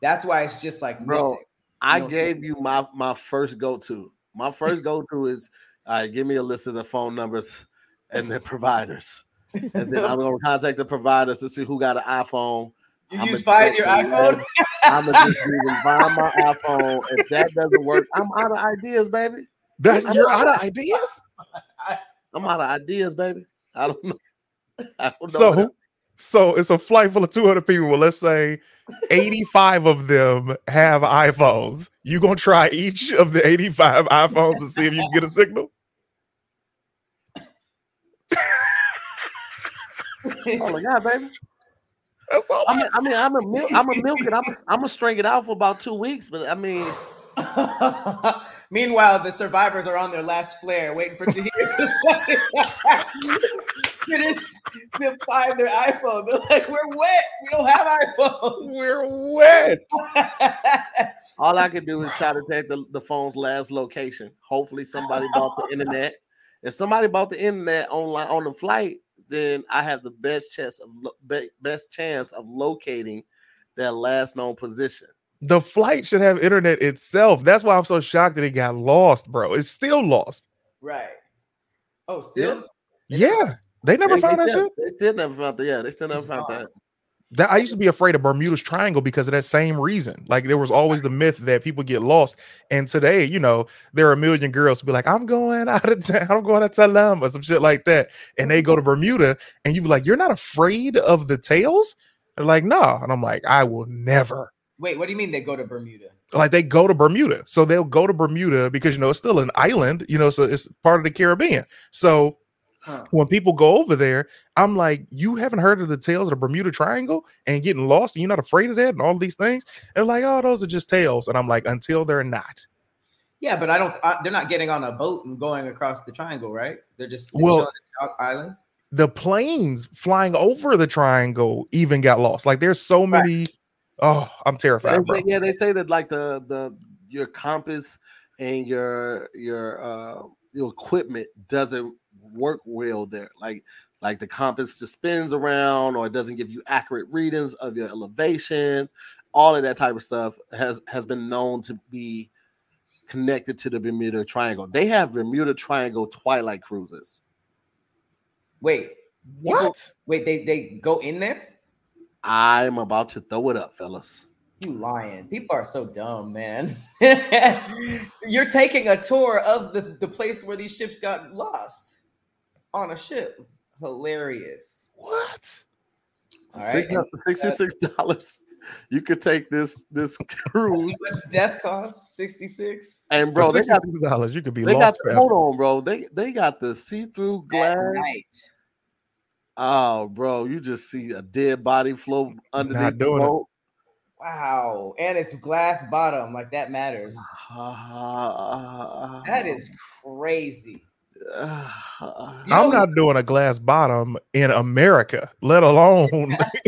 that's why it's just like, bro, I gave you my, my first go-to. My first go-to is, all right, give me a list of the phone numbers and the providers. And then I'm going to contact the providers to see who got an iPhone. You use find your iPhone? I'm going to find my iPhone. If that doesn't work, I'm out of ideas, baby. That's I'm You're out of ideas? I'm out of ideas, baby. I don't know. I don't know so, so it's a flight full of two hundred people. Well, let's say eighty-five of them have iPhones. You going to try each of the eighty-five iPhones to see if you can get a signal? Oh, my God, baby. That's all. I mean, I mean, I'm a milk, I'm a milk it. I'm, I'm gonna string it out for about two weeks, but I mean. Meanwhile, the survivors are on their last flare, waiting for Tahir. Finish to find their iPhone. They're like, we're wet. We don't have iPhones. We're wet. All I could do is try to take the, the phone's last location. Hopefully, somebody bought the internet. If somebody bought the internet online on the flight, then I have the best chance of lo- best chance of locating that last known position. The flight should have internet itself. That's why I'm so shocked that it got lost, bro. It's still lost. Right. Oh, still? Yeah. yeah. They never they, found they that still, shit. They still never found that. Yeah, they still never found that. that. I used to be afraid of Bermuda Triangle because of that same reason. Like there was always the myth that people get lost. And today, you know, there are a million girls who be like, I'm going out of town. I'm going to Tulum or some shit like that. And they go to Bermuda and you be like, you're not afraid of the tails? They're like, no. And I'm like, I will never. Wait, what do you mean they go to Bermuda? Like they go to Bermuda. So they'll go to Bermuda because, you know, it's still an island, you know, so it's part of the Caribbean. So Huh. when people go over there, I'm like, you haven't heard of the tales of the Bermuda Triangle and getting lost, and you're not afraid of that and all these things? They're like, oh, those are just tales. And I'm like, until they're not. Yeah, but I don't, I, they're not getting on a boat and going across the triangle, right? They're just well, on the island. The planes flying over the triangle even got lost. Like there's so right. many. Oh, I'm terrified. They, bro. Yeah, they say that like the, the your compass and your your uh your equipment doesn't work well there. Like like the compass just spins around, or it doesn't give you accurate readings of your elevation. All of that type of stuff has has been known to be connected to the Bermuda Triangle. They have Bermuda Triangle twilight cruises. Wait, what? People, wait, they they go in there? I'm about to throw it up, fellas. You lying. People are so dumb, man. You're taking a tour of the, the place where these ships got lost on a ship. Hilarious. What? Right. sixty-six dollars. You could take this this cruise. How much death cost? sixty-six. And bro, they got dollars. You could be they lost. Got, hold on, bro. They they got the see-through glass. At night. Oh, bro, you just see a dead body float underneath the boat. Wow, and it's glass bottom. Like that matters. Uh, that is crazy. Uh, you know, I'm not doing a glass bottom in America, let alone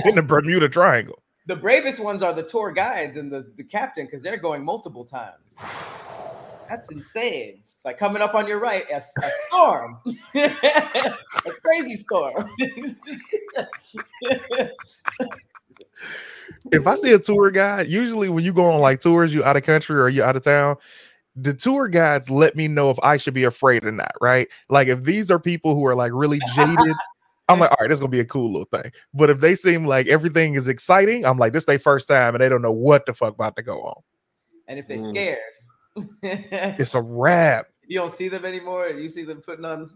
in the Bermuda Triangle. The bravest ones are the tour guides and the, the captain because they're going multiple times. That's insane. It's like coming up on your right, a, a storm, a crazy storm. If I see a tour guide, usually when you go on like tours, you out of country or you out of town, the tour guides let me know if I should be afraid or not, right? Like if these are people who are like really jaded, I'm like, all right, this is going to be a cool little thing. But if they seem like everything is exciting, I'm like, this is their first time and they don't know what the fuck about to go on. And if they're mm. scared, it's a wrap. You don't see them anymore? You see them putting on...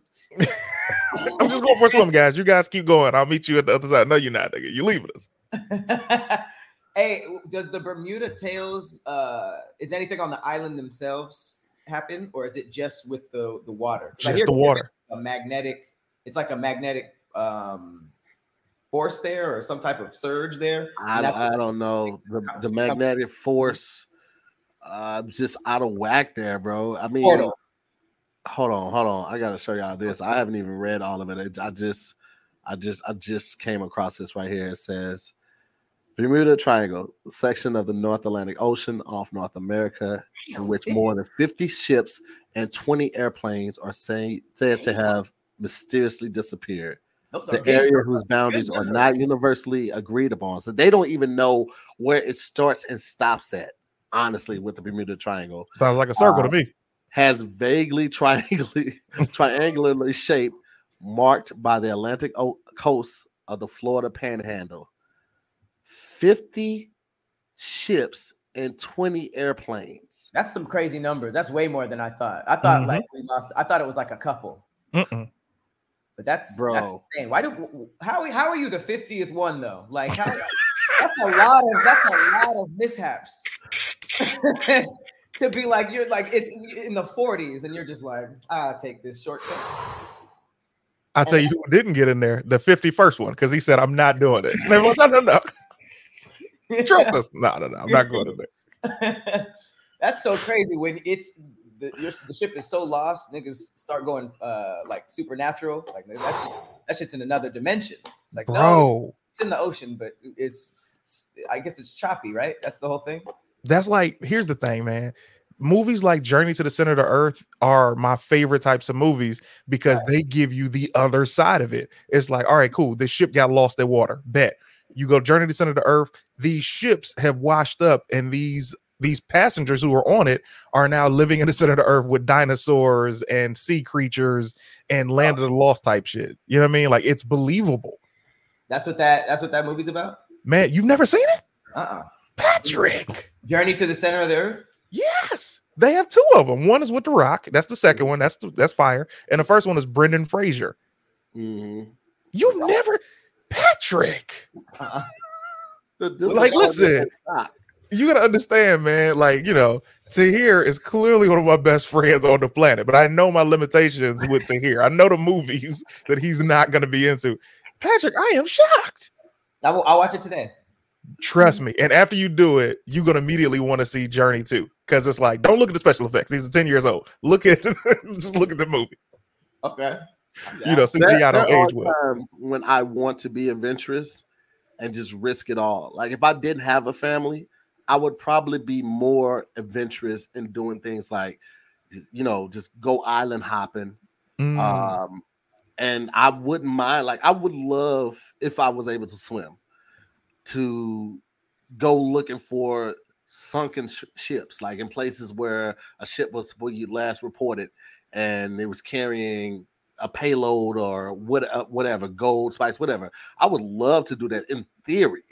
I'm just going for a swim, guys. You guys keep going. I'll meet you at the other side. No, you're not, nigga. You're leaving us. Hey, does the Bermuda Tales, uh, is anything on the island themselves happen? Or is it just with the, the water? Just the water. A magnetic... It's like a magnetic... Um, force there or some type of surge there. I, I don't know. The, the magnetic force uh, just out of whack there, bro. I mean, hold on. hold on, hold on. I gotta show y'all this. I haven't even read all of it. I just, I just, I just came across this right here. It says Bermuda Triangle, section of the North Atlantic Ocean off North America, in which more than fifty ships and twenty airplanes are say, said to have mysteriously disappeared. The area whose boundaries are not universally agreed upon. So they don't even know where it starts and stops at, honestly, with the Bermuda Triangle. Sounds like a circle um, to me. Has vaguely triangularly, triangularly shaped, marked by the Atlantic o- coast of the Florida Panhandle. fifty ships and twenty airplanes. That's some crazy numbers. That's way more than I thought. I thought mm-hmm. like we lost. I thought it was like a couple. Mm-mm. But that's bro. That's insane. Why do how how are you the fiftieth one though? Like how, that's a lot of that's a lot of mishaps. To be like you're like it's in the forties and you're just like I'll take this shortcut. I tell you who didn't get in there, the fifty-first one, because he said I'm not doing it. Like, no no no. Trust us. No no no. I'm not going in there. That's so crazy when it's. The, your, the ship is so lost, niggas start going uh, like supernatural. Like that, shit, that shit's in another dimension. It's like, bro, no, it's in the ocean, but it's, it's I guess it's choppy, right? That's the whole thing. That's like, here's the thing, man. Movies like Journey to the Center of the Earth are my favorite types of movies because right. They give you the other side of it. It's like, all right, cool. This ship got lost in water. Bet you go Journey to the Center of the Earth. These ships have washed up, and these. These passengers who are on it are now living in the center of the earth with dinosaurs and sea creatures and Land oh. of the Lost type shit. You know what I mean? Like it's believable. That's what that that's what that movie's about. Man, you've never seen it? Uh-uh. Patrick. Journey to the Center of the Earth? Yes. They have two of them. One is with The Rock. That's the second one. That's the, that's fire. And the first one is Brendan Fraser. Mm-hmm. You've oh. never Patrick. Uh-uh. Like listen. You gotta understand, man. Like, you know, Tahir is clearly one of my best friends on the planet, but I know my limitations with Tahir. I know the movies that he's not gonna be into. Patrick, I am shocked. I will, I'll watch it today. Trust me. And after you do it, you're gonna immediately want to see Journey too, because it's like, don't look at the special effects. These are ten years old. Look at just look at the movie. Okay. Yeah. You know, C G I don't age well. When I want to be adventurous and just risk it all, like if I didn't have a family. I would probably be more adventurous in doing things like, you know, just go island hopping. Mm. Um, and I wouldn't mind, like I would love if I was able to swim to go looking for sunken sh- ships, like in places where a ship was where you last reported and it was carrying a payload or what, uh, whatever, gold, spice, whatever. I would love to do that in theory.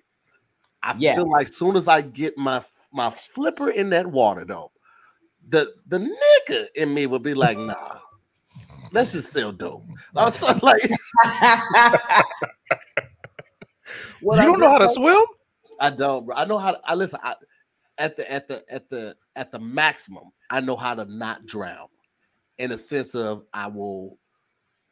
I yeah. feel like as soon as I get my my flipper in that water, though, the the nigga in me would be like, nah, let's just sell dope. I was like, well, you don't know how to swim? I don't. Bro. I know how. To, I listen. I, at the at the at the at the maximum, I know how to not drown. In a sense of, I will,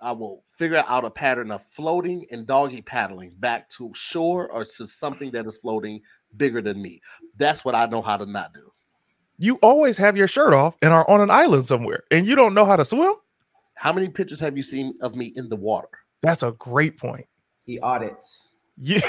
I will figure out a pattern of floating and doggy paddling back to shore or to something that is floating bigger than me. That's what I know how to not do. You always have your shirt off and are on an island somewhere, and you don't know how to swim? How many pictures have you seen of me in the water? That's a great point. He audits. Yeah.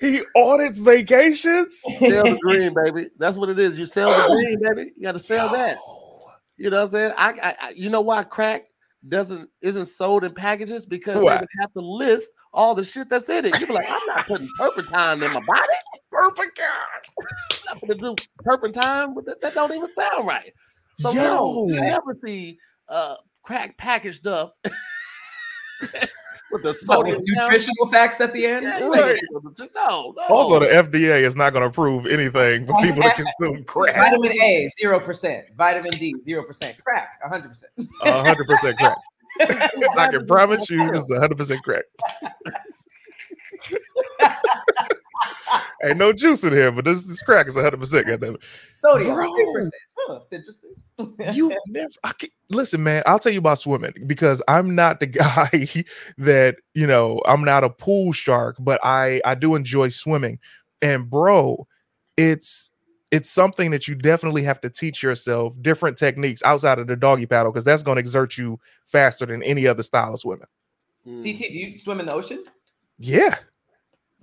He audits vacations. Sell the dream, baby. That's what it is. You sell the dream, baby. You got to sell that. You know what I'm saying? I, I, I you know why crack doesn't isn't sold in packages? Because why? They would have to list all the shit that's in it. You'd be like, I'm not putting turpentine in my body. Turpentine. I'm not gonna do turpentine. That, that don't even sound right. So Yo. no, you never see uh, crack packaged up. With the sodium oh, nutritional facts at the end. Yeah, right. no, no. Also, the F D A is not going to approve anything for people to consume crack. Vitamin A, zero percent. Vitamin D, zero percent. Crack, one hundred percent. One hundred percent crack. I can promise you, this is one hundred percent crack. Ain't no juice in here, but this, this crack is one hundred percent. Goddamn it. Sodium, one hundred percent. Huh, it's interesting. You never I can't, listen, man. I'll tell you about swimming because I'm not the guy that, you know, I'm not a pool shark, but I, I do enjoy swimming. And bro, it's it's something that you definitely have to teach yourself different techniques outside of the doggy paddle because that's going to exert you faster than any other style of swimming. Mm. C T, do you swim in the ocean? Yeah.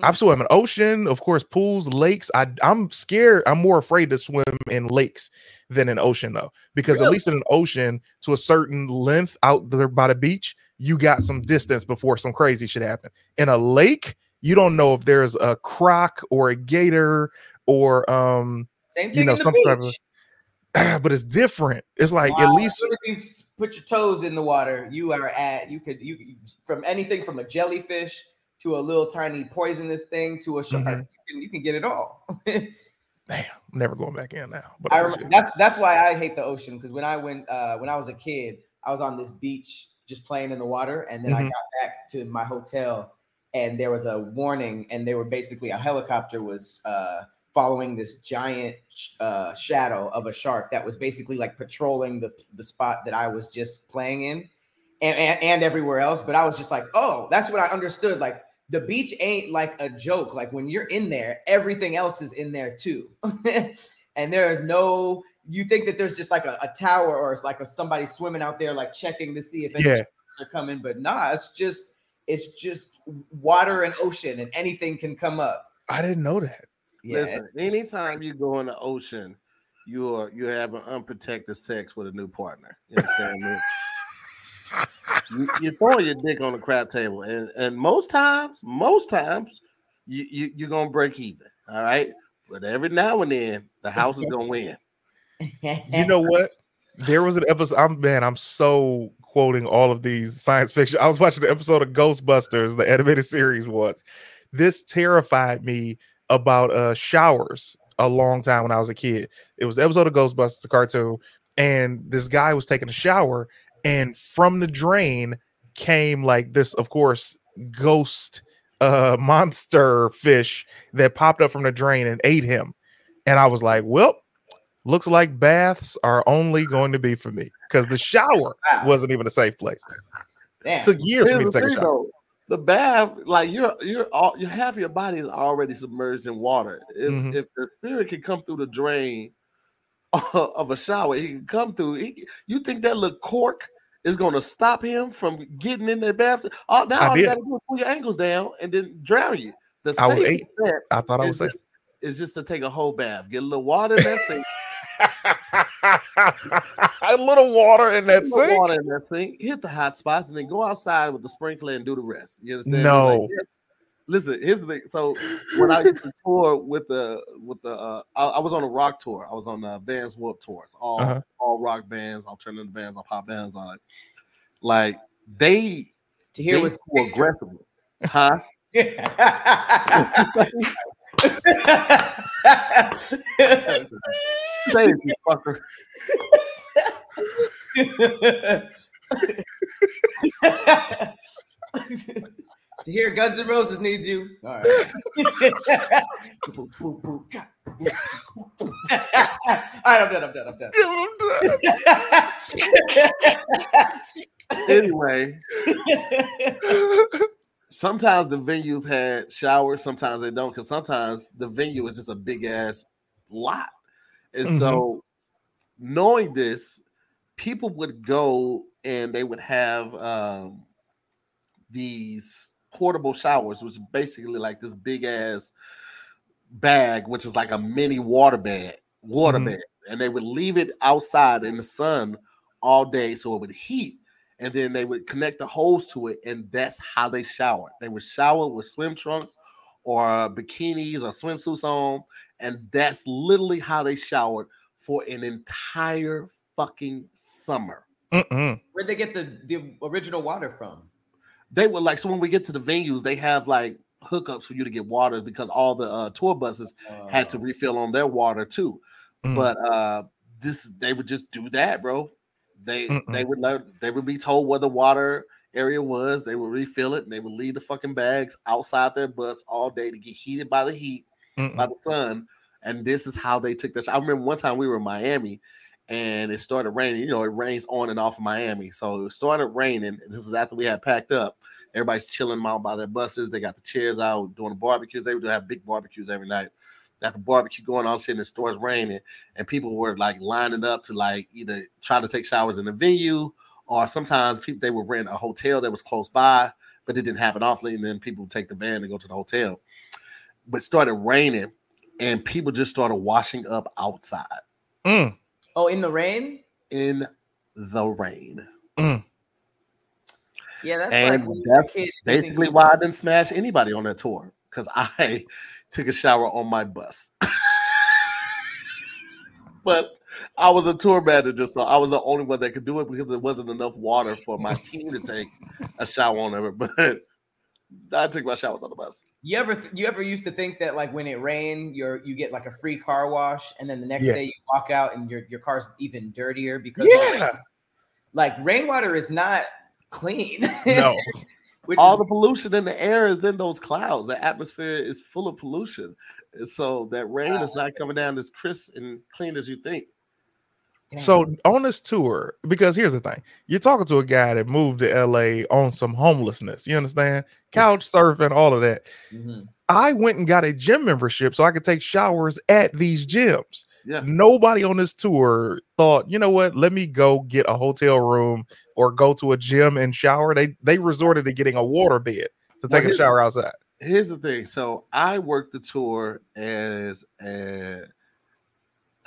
I've swum in ocean, of course, pools, lakes. I, I'm scared. I'm more afraid to swim in lakes than in ocean, though, because really? At least in an ocean, to a certain length out there by the beach, you got some distance before some crazy shit happened. In a lake, you don't know if there's a croc or a gator or, um, Same thing you know, some beach. type of. But it's different. It's like wow. at least if you put your toes in the water, you are at you could you from anything from a jellyfish. To a little tiny poisonous thing, to a shark, mm-hmm. you, can, you can get it all. Damn, I'm never going back in now. But I remember, that's that's why I hate the ocean because when I went uh, when I was a kid, I was on this beach just playing in the water, and then mm-hmm. I got back to my hotel, and there was a warning, and they were basically a helicopter was uh, following this giant uh, shadow of a shark that was basically like patrolling the the spot that I was just playing in, and and, and everywhere else. But I was just like, oh, that's what I understood, like. The beach ain't like a joke. Like when you're in there, everything else is in there too. And there is no, you think that there's just like a, a tower or it's like a, somebody swimming out there, like checking to see if any yeah. are coming, but nah, it's just, it's just water and ocean and anything can come up. I didn't know that. Yeah. Listen, anytime you go in the ocean, you're, you have an unprotected sex with a new partner. You understand me? You're throwing your dick on the crap table, and, and most times, most times, you, you, you're going to break even, all right? But every now and then, the house is going to win. You know what? There was an episode, I'm, man, I'm so quoting all of these science fiction. I was watching the episode of Ghostbusters, the animated series was. This terrified me about uh, showers a long time when I was a kid. It was an episode of Ghostbusters, the cartoon, and this guy was taking a shower, and from the drain came like this, of course, ghost uh, monster fish that popped up from the drain and ate him. And I was like, well, looks like baths are only going to be for me because the shower wow. wasn't even a safe place. Damn. It took years Here's for me to take thing, a shower. Though, the bath, like you're, you're all, you half your body is already submerged in water. If, mm-hmm. if the spirit can come through the drain of a shower, he can come through. He, you think that little cork is going to stop him from getting in that bathroom? All, now I all did. You got to do is pull your ankles down and then drown you. The I, was eight. I thought I was safe. It's just to take a whole bath, get a little water in that sink. a little water in that sink. Water in that sink. Hit the hot spots and then go outside with the sprinkler and do the rest. You understand? No. Like, yes. Listen, here's the thing. So when I did the tour with the with the uh, I, I was on a rock tour. I was on the Vans Warped Tour. So all uh-huh. all rock bands, alternative bands, all pop bands. On like they Tahir was too aggressive. Huh? Say this, you fucker. Tahir, Guns N' Roses needs you. All right. All right, I'm done. I'm done. I'm done. Anyway, sometimes the venues had showers, sometimes they don't, because sometimes the venue is just a big ass lot. And mm-hmm. so, knowing this, people would go and they would have um, these portable showers, which is basically like this big ass bag, which is like a mini water bed, water mm-hmm. bed, and they would leave it outside in the sun all day so it would heat, and then they would connect the hose to it, and that's how they showered. They would shower with swim trunks or bikinis or swimsuits on, and that's literally how they showered for an entire fucking summer. Mm-mm. Where'd they get the, the original water from? They were like, so when we get to the venues, they have like hookups for you to get water because all the uh, tour buses oh. had to refill on their water too. Mm. But uh, this, they would just do that, bro. They Mm-mm. they would learn, they would be told where the water area was. They would refill it, and they would leave the fucking bags outside their bus all day to get heated by the heat, Mm-mm. by the sun. And this is how they took this. I remember one time we were in Miami, and it started raining. You know, it rains on and off in Miami. So it started raining. This is after we had packed up. Everybody's chilling out by their buses. They got the chairs out, doing the barbecues. They would have big barbecues every night. Got the barbecue going on, sitting in the stores raining. And people were, like, lining up to, like, either try to take showers in the venue, or sometimes people, they would rent a hotel that was close by, but it didn't happen often. And then people would take the van and go to the hotel. But it started raining, and people just started washing up outside. Mm. Oh, in the rain? In the rain. Mm. Yeah, that's and like that's basically why I didn't smash anybody on that tour, because I took a shower on my bus. But I was a tour manager, so I was the only one that could do it because there wasn't enough water for my team to take a shower on it. But I took my showers on the bus. You ever th- you ever used to think that like when it rained, you're you get like a free car wash, and then the next yeah. day you walk out and your your car's even dirtier because yeah, of, like rainwater is not clean. No. Which all is- the pollution in the air is in those clouds. The atmosphere is full of pollution. And so that rain wow. is not coming down as crisp and clean as you think. So on this tour, because here's the thing, you're talking to a guy that moved to L A on some homelessness, you understand? Couch surfing, all of that. Mm-hmm. I went and got a gym membership so I could take showers at these gyms. Yeah. Nobody on this tour thought, you know what, let me go get a hotel room or go to a gym and shower. They they resorted to getting a water bed to take well, a shower outside. Here's the thing. So I worked the tour as a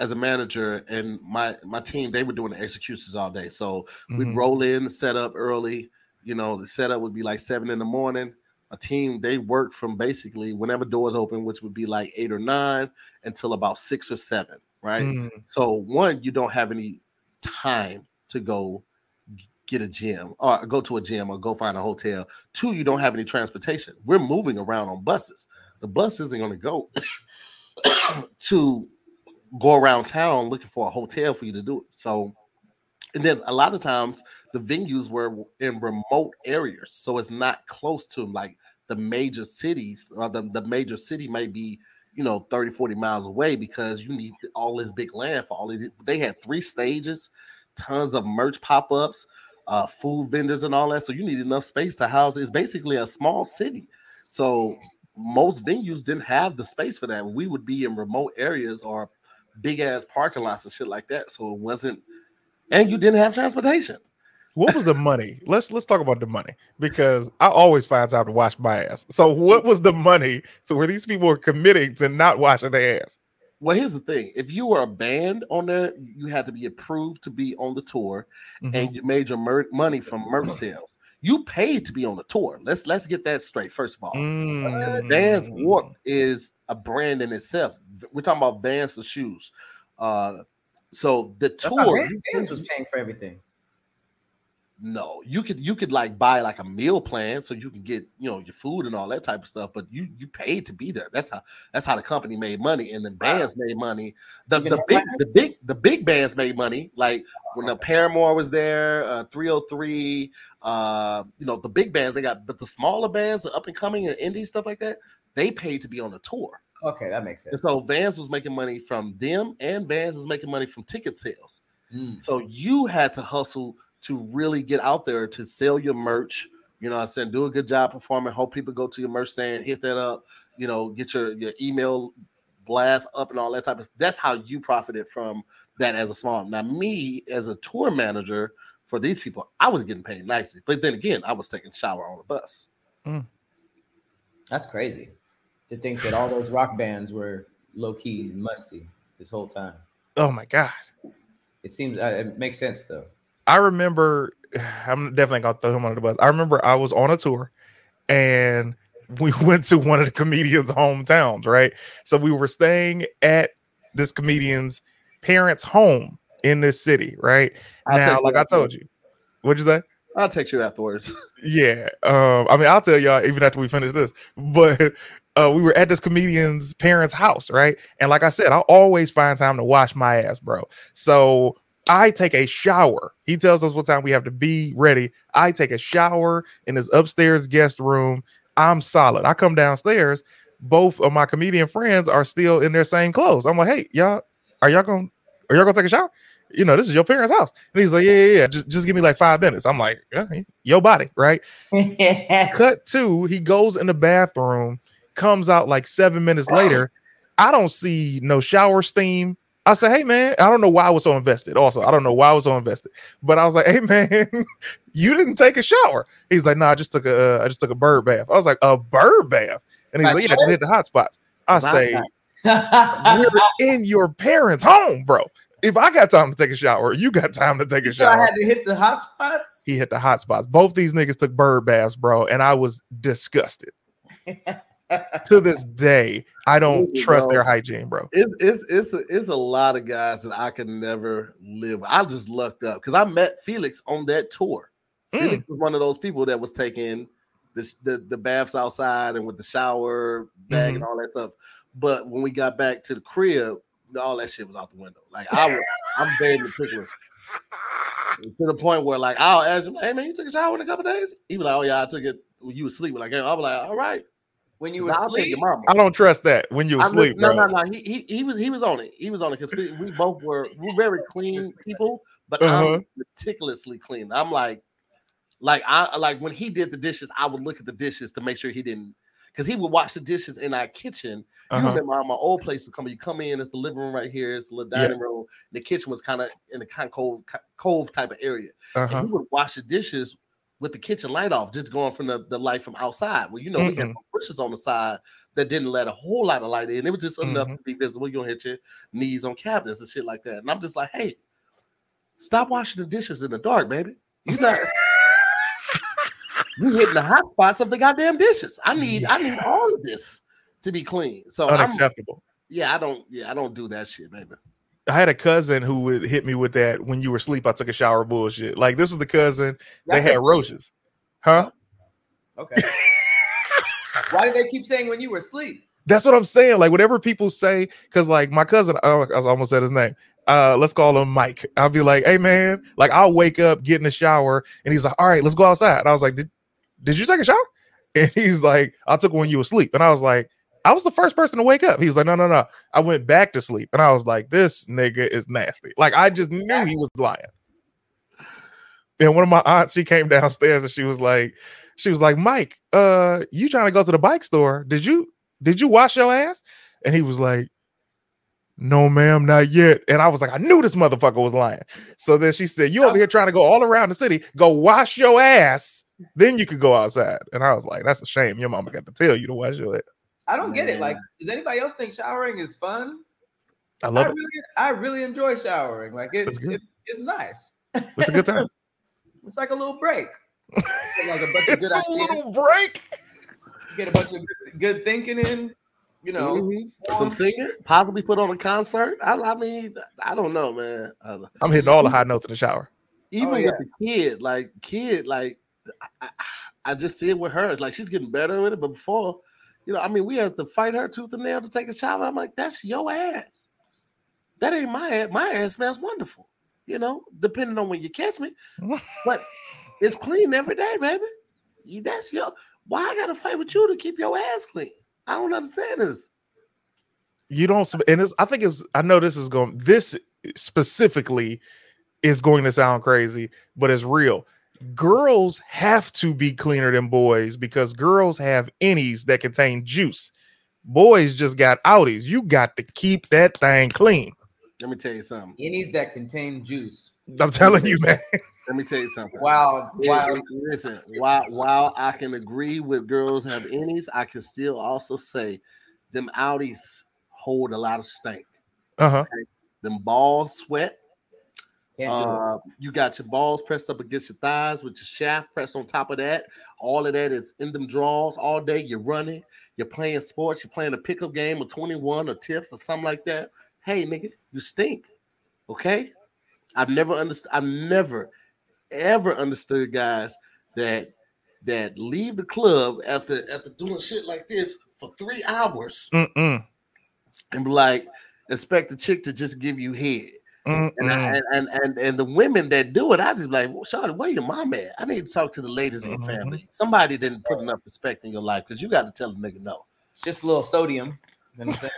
as a manager, and my, my team, they were doing the executions all day. So mm-hmm. we'd roll in, set up early. You know, the setup would be like seven in the morning. A team, they work from basically whenever doors open, which would be like eight or nine until about six or seven, right? Mm. So one, you don't have any time to go get a gym or go to a gym or go find a hotel. Two, you don't have any transportation. We're moving around on buses. The bus isn't going to go to go around town looking for a hotel for you to do it. So, and then a lot of times the venues were in remote areas, so it's not close to like the major cities. Or the, the major city may be, you know, thirty, forty miles away because you need all this big land for all these. They had three stages, tons of merch pop-ups, uh, food vendors and all that. So you need enough space to house. It's basically a small city. So most venues didn't have the space for that. We would be in remote areas or big ass parking lots and shit like that. So it wasn't, and you didn't have transportation. What was the money? Let's let's talk about the money, because I always find time to wash my ass. So what was the money to where these people were committing to not washing their ass? Well, here's the thing. If you were a band on there, you had to be approved to be on the tour, mm-hmm. and you made your mer- money from merch sales. You paid to be on the tour. Let's let's get that straight, first of all. Mm. Uh, Vans Warped is a brand in itself. We're talking about Vans, the shoes. Uh, so the tour... Vans was paying for everything. No, you could you could like buy like a meal plan so you can get, you know, your food and all that type of stuff, but you you paid to be there. That's how that's how the company made money, and the bands wow. made money. The the big money? the big the big bands made money. Like when the Paramore was there, uh, three oh three, uh, you know, the big bands they got, but the smaller bands, the up and coming and indie stuff like that, they paid to be on a tour. Okay, that makes sense. And so Vans was making money from them, and Vans was making money from ticket sales. Mm. So you had to hustle to really get out there to sell your merch, you know what I'm saying? Do a good job performing. Hope people go to your merch stand, hit that up, you know, get your, your email blast up and all that type of stuff. That's how you profited from that as a small. Now, me as a tour manager for these people, I was getting paid nicely. But then again, I was taking a shower on a bus. Mm. That's crazy to think that all those rock bands were low-key and musty this whole time. Oh, my God. It seems uh, it makes sense, though. I remember, I'm definitely going to throw him under the bus. I remember I was on a tour and we went to one of the comedians' hometowns, right? So we were staying at this comedian's parents' home in this city, right? I'll now, like I told you, what'd you say? I'll text you afterwards. Yeah. Um, I mean, I'll tell y'all even after we finish this, but uh, we were at this comedian's parents' house, right? And like I said, I always find time to wash my ass, bro. So I take a shower. He tells us what time we have to be ready. I take a shower in his upstairs guest room. I'm solid. I come downstairs. Both of my comedian friends are still in their same clothes. I'm like, hey, y'all, are y'all going, are y'all going to take a shower? You know, this is your parents' house. And he's like, yeah, yeah, yeah. Just, just give me like five minutes. I'm like, yeah, your body, right? Cut to, he goes in the bathroom, comes out like seven minutes wow. later. I don't see no shower steam. I said, hey, man, I don't know why I was so invested. Also, I don't know why I was so invested. But I was like, hey, man, you didn't take a shower. He's like, no, nah, I just took a, uh, I just took a bird bath. I was like, a bird bath? And he's My like, yeah, just hit the hot spots. I say, we're in your parents' home, bro. If I got time to take a shower, you got time to take a shower. So I had to hit the hot spots? He hit the hot spots. Both these niggas took bird baths, bro, and I was disgusted. To this day, I don't Ooh, trust bro. their hygiene, bro. It's it's it's a, it's a lot of guys that I could never live with. I just lucked up because I met Felix on that tour. Mm. Felix was one of those people that was taking this, the the baths outside and with the shower bag mm-hmm. and all that stuff. But when we got back to the crib, all that shit was out the window. Like I was, I'm very particular to the point where like I'll ask him, "Hey man, you took a shower in a couple days?" He was like, "Oh yeah, I took it when you were asleep." Like I was like, "All right." When you were asleep, I don't trust that. When you were asleep, no, bro. no, no. He, he he was he was on it. He was on it because we both were we're very clean people, but uh-huh. I'm meticulously clean. I'm like, like I like when he did the dishes, I would look at the dishes to make sure he didn't, because he would wash the dishes in our kitchen. You uh-huh. remember my old place to come? You come in, it's the living room right here, it's the little dining yeah. room. The kitchen was kind of in the concave cove type of area, uh-huh. and he would wash the dishes with the kitchen light off, just going from the, the light from outside. Well, you know, mm-hmm. we had bushes on the side that didn't let a whole lot of light in. It was just enough mm-hmm. to be visible. You don't hit your knees on cabinets and shit like that. And I'm just like, hey, stop washing the dishes in the dark, baby. You're not you hitting the hot spots of the goddamn dishes. I need yeah. I need all of this to be clean. So unacceptable. I'm, yeah, I don't yeah, I don't do that shit, baby. I had a cousin who would hit me with that when you were asleep, I took a shower bullshit. Like this was the cousin they had roaches. Huh? Okay. Why do they keep saying when you were asleep? That's what I'm saying. Like whatever people say, because like my cousin, I almost said his name. Uh, let's call him Mike. I'll be like, hey man, like I'll wake up, get in the shower, and he's like, all right, let's go outside. And I was like, Did did you take a shower? And he's like, I took when you were asleep. And I was like, I was the first person to wake up. He was like, no, no, no. I went back to sleep. And I was like, this nigga is nasty. Like, I just knew he was lying. And one of my aunts, she came downstairs and she was like, she was like, Mike, uh, you trying to go to the bike store. Did you, did you wash your ass? And he was like, no, ma'am, not yet. And I was like, I knew this motherfucker was lying. So then she said, you over here trying to go all around the city, go wash your ass. Then you could go outside. And I was like, that's a shame. Your mama got to tell you to wash your ass. I don't get it. Like, does anybody else think showering is fun? I love I really, it. I really enjoy showering. Like, it, it, it's nice. It's a good time. It's like a little break. Like a bunch it's of good a ideas. Little break. Get a bunch of good, good thinking in. You know, mm-hmm. some singing. Possibly put on a concert. I, I mean, I don't know, man. I'm hitting all the high notes in the shower. Even oh, yeah. with the kid, like kid, like I, I just see it with her. Like she's getting better with it, but before, you know, I mean, we had to fight her tooth and nail to take a child. I'm like, that's your ass. That ain't my ass. My ass smells wonderful, you know. Depending on when you catch me, but it's clean every day, baby. That's your. Why I gotta fight with you to keep your ass clean? I don't understand this. You don't, and it's. I think it's. I know this is going. This specifically. It's going to sound crazy, but it's real. Girls have to be cleaner than boys because girls have innies that contain juice. Boys just got outies. You got to keep that thing clean. Let me tell you something. Innies that contain juice. I'm telling you, man. Let me tell you something. Wow. Wow. Listen, while, while I can agree with girls have innies, I can still also say them outies hold a lot of stink. Uh-huh. Okay? Them balls sweat. Uh, you got your balls pressed up against your thighs with your shaft pressed on top of that. All of that is in them draws all day. You're running, you're playing sports, you're playing a pickup game or twenty-one or tips or something like that. Hey, nigga, you stink. Okay, I've never understood. I've never ever understood guys that that leave the club after after doing shit like this for three hours Mm-mm. and be like expect the chick to just give you head. And, I, and and and the women that do it, I just be like, well, Shawty, where your mom at? I need to talk to the ladies in the mm-hmm. family. Somebody didn't put enough respect in your life because you got to tell a nigga no. It's just a little sodium. You know what I'm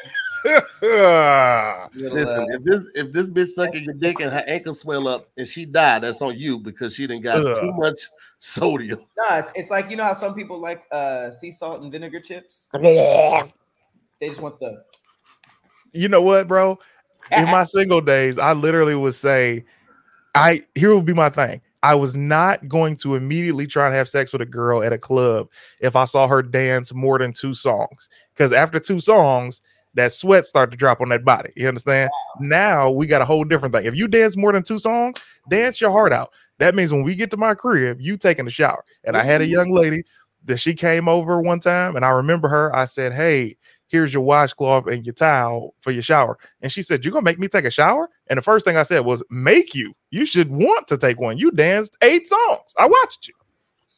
saying? Listen, uh, if this if this bitch sucking your dick and her ankle swell up and she died, that's on you because she done got uh, too much sodium. Nah, it's it's like you know how some people like uh, sea salt and vinegar chips. They just want the. You know what, bro? In my single days, I literally would say, I here would be my thing. I was not going to immediately try to have sex with a girl at a club if I saw her dance more than two songs. Because after two songs, that sweat started to drop on that body. You understand? Wow. Now we got a whole different thing. If you dance more than two songs, dance your heart out. That means when we get to my crib, you taking a shower. And I had a young lady that she came over one time, and I remember her. I said, hey, here's your washcloth and your towel for your shower. And she said, you're going to make me take a shower? And the first thing I said was, make you. You should want to take one. You danced eight songs. I watched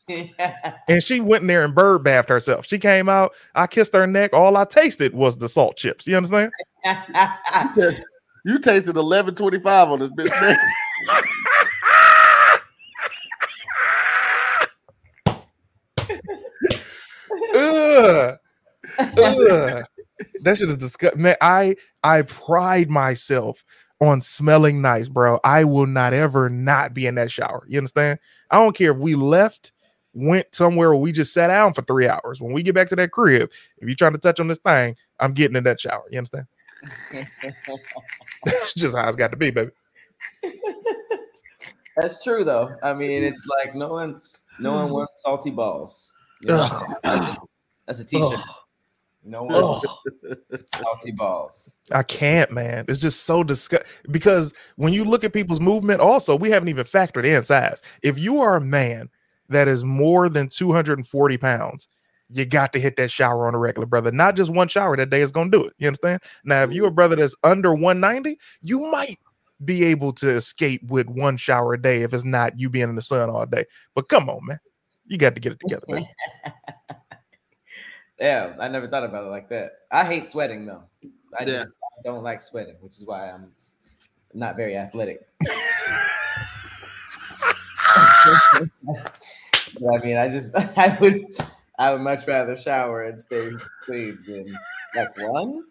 you. And she went in there and bird bathed herself. She came out. I kissed her neck. All I tasted was the salt chips. You understand? You tasted eleven twenty-five on this bitch neck. Ugh. Ugh. That shit is disgusting, man. I I pride myself on smelling nice, bro. I will not ever not be in that shower. You understand? I don't care if we left, went somewhere, or we just sat down for three hours. When we get back to that crib, if you're trying to touch on this thing, I'm getting in that shower. You understand? That's just how it's got to be, baby. That's true, though. I mean, it's like no one, no one wants salty balls. You know? That's a t-shirt. Ugh. No one. Ugh. Salty balls. I can't, man. It's just so disgusting. Because when you look at people's movement, also, we haven't even factored in size. If you are a man that is more than two hundred forty pounds, you got to hit that shower on a regular, brother. Not just one shower that day is going to do it. You understand? Now, if you're a brother that's under one ninety, you might be able to escape with one shower a day if it's not you being in the sun all day. But come on, man. You got to get it together, man. Yeah, I never thought about it like that. I hate sweating, though. I yeah. just I don't like sweating, which is why I'm not very athletic. But I mean, I just I would I would much rather shower and stay clean than like run.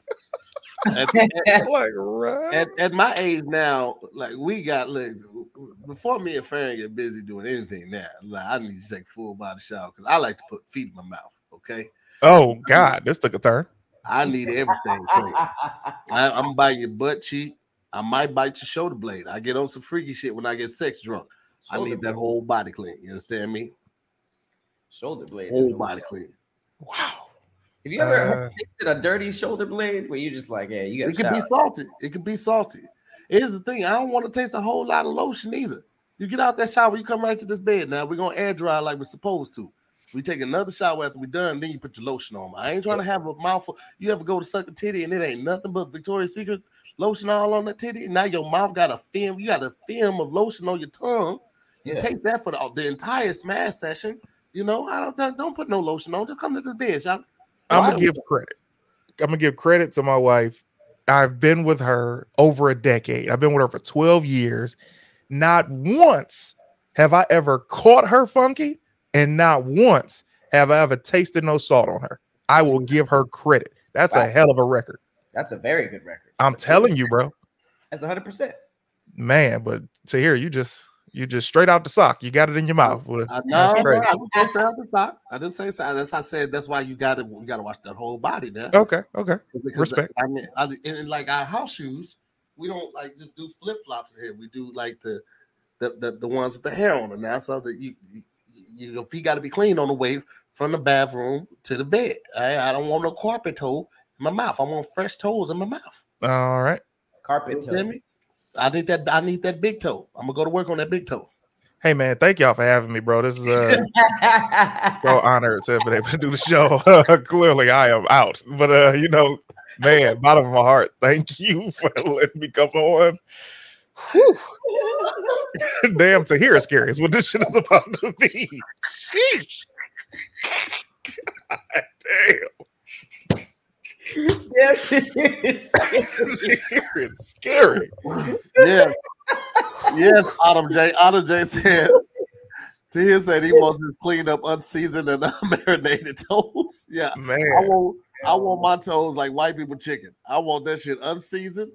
At, at, like, run. At, at my age now, like we got legs. Before me and Farron get busy doing anything now, like I need to take full body shower because I like to put feet in my mouth. Okay. Oh God, this took a turn. I need everything. I, I'm biting your butt cheek. I might bite your shoulder blade. I get on some freaky shit when I get sex drunk. Shoulder I need blade. That whole body clean. You understand me? Shoulder blade. Whole body clean. Wow. Have you ever tasted uh, a dirty shoulder blade where you're just like, yeah, hey, you got? It could be salty. It could be salty. Here's the thing. I don't want to taste a whole lot of lotion either. You get out that shower, you come right to this bed. Now we're gonna air dry like we're supposed to. We take another shower after we're done, then you put your lotion on. I ain't trying to have a mouthful. You ever go to suck a titty and it ain't nothing but Victoria's Secret lotion all on the titty? Now your mouth got a film. You got a film of lotion on your tongue Yeah. Take that for the, the entire smash session. You know, I don't don't put no lotion on. Just come to this bitch. I, I'm gonna give credit. I'm gonna give credit to my wife. I've been with her over a decade. I've been with her for twelve years. Not once have I ever caught her funky, and not once have I ever tasted no salt on her. I will give her credit. That's wow. a hell of a record. That's a very good record. I'm That's telling you, bro. That's one hundred percent. Man, but Tahir, you just you just straight out the sock. You got it in your mouth. I, no, no, I didn't say out the sock. I didn't say so. That's I said. That's why you got it. You got to watch that whole body there. Okay, okay. Because respect. I, I mean, I, and like our house shoes, we don't like just do flip flops in here. We do like the the, the the ones with the hair on them now, so that you you, you your feet got to be clean on the way from the bathroom to the bed. I, I don't want no carpet toe in my mouth. I want fresh toes in my mouth. All right, carpet toe. You know I need that. I need that big toe. I'm gonna go to work on that big toe. Hey man, thank y'all for having me, bro. This is uh, so honored to have been able to do the show. Clearly, I am out, but uh, you know, man, bottom of my heart, thank you for letting me come on. Whew. Damn, Tahir is scary. Is what this shit is about to be. Sheesh. God damn. Yeah, it's scary. It's scary. Yeah. Yes, Autumn J. Autumn J said Tahir said he wants his cleaned up, unseasoned, and unmarinated toes. Yeah. Man. I want I want my toes like white people chicken. I want that shit unseasoned,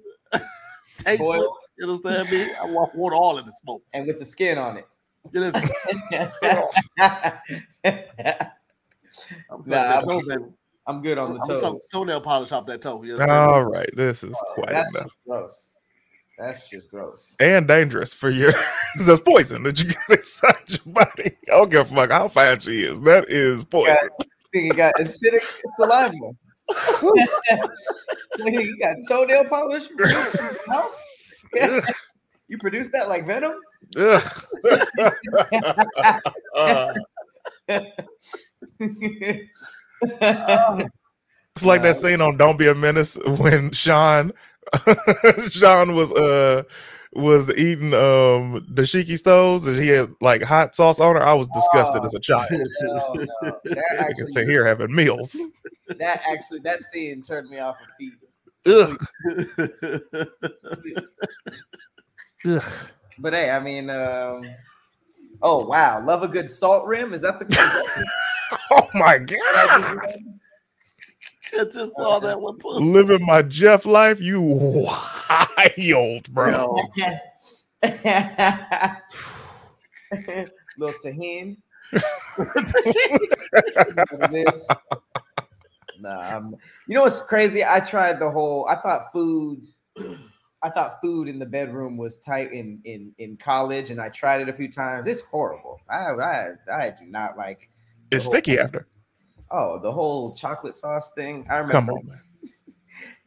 tasteless. Boy. You understand me? I want, want all of the smoke. And with the skin on it. You I'm sorry, nah, I'm good on the toe. So, toenail polish off that toe. Yes, all right, this is oh, quite that's enough. Just gross. That's just gross and dangerous for you. That's poison that you got inside your body. I don't give a fuck how fine she is. That is poison. I think you got acidic saliva. You got toenail polish. You produce that like venom. uh. Uh, it's like uh, that scene on Don't Be a Menace when Sean Sean was uh was eating um dashiki stoves and he had like hot sauce on her. I was disgusted oh, as a child. No, no. That can sit here having meals. That actually that scene turned me off of feet. Ugh. Ugh. But hey, I mean um oh wow, love a good salt rim. Is that the Oh my God! I just saw that one too. Living my Jeff life, you wild, bro. Little Tahin. Nah, I'm, you know what's crazy? I tried the whole. I thought food. I thought food in the bedroom was tight in in in college, and I tried it a few times. It's horrible. I I I do not like. It's sticky thing. After. Oh, the whole chocolate sauce thing. I remember. Come on, man.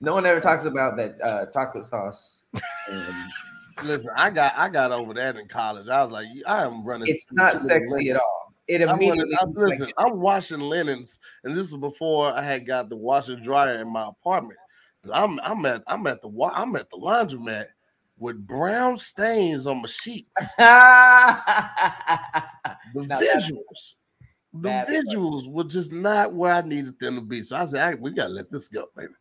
No one ever talks about that uh, chocolate sauce. Um, Listen, I got I got over that in college. I was like, I am running. It's not sexy at all. It immediately. I'm running, I'm, listen, I'm washing linens, and this is before I had got the washer and dryer in my apartment. I'm I'm at I'm at the I'm at the laundromat with brown stains on my sheets. The now visuals. The Bad visuals stuff. Were just not where I needed them to be. So I said, right, we got to let this go, baby.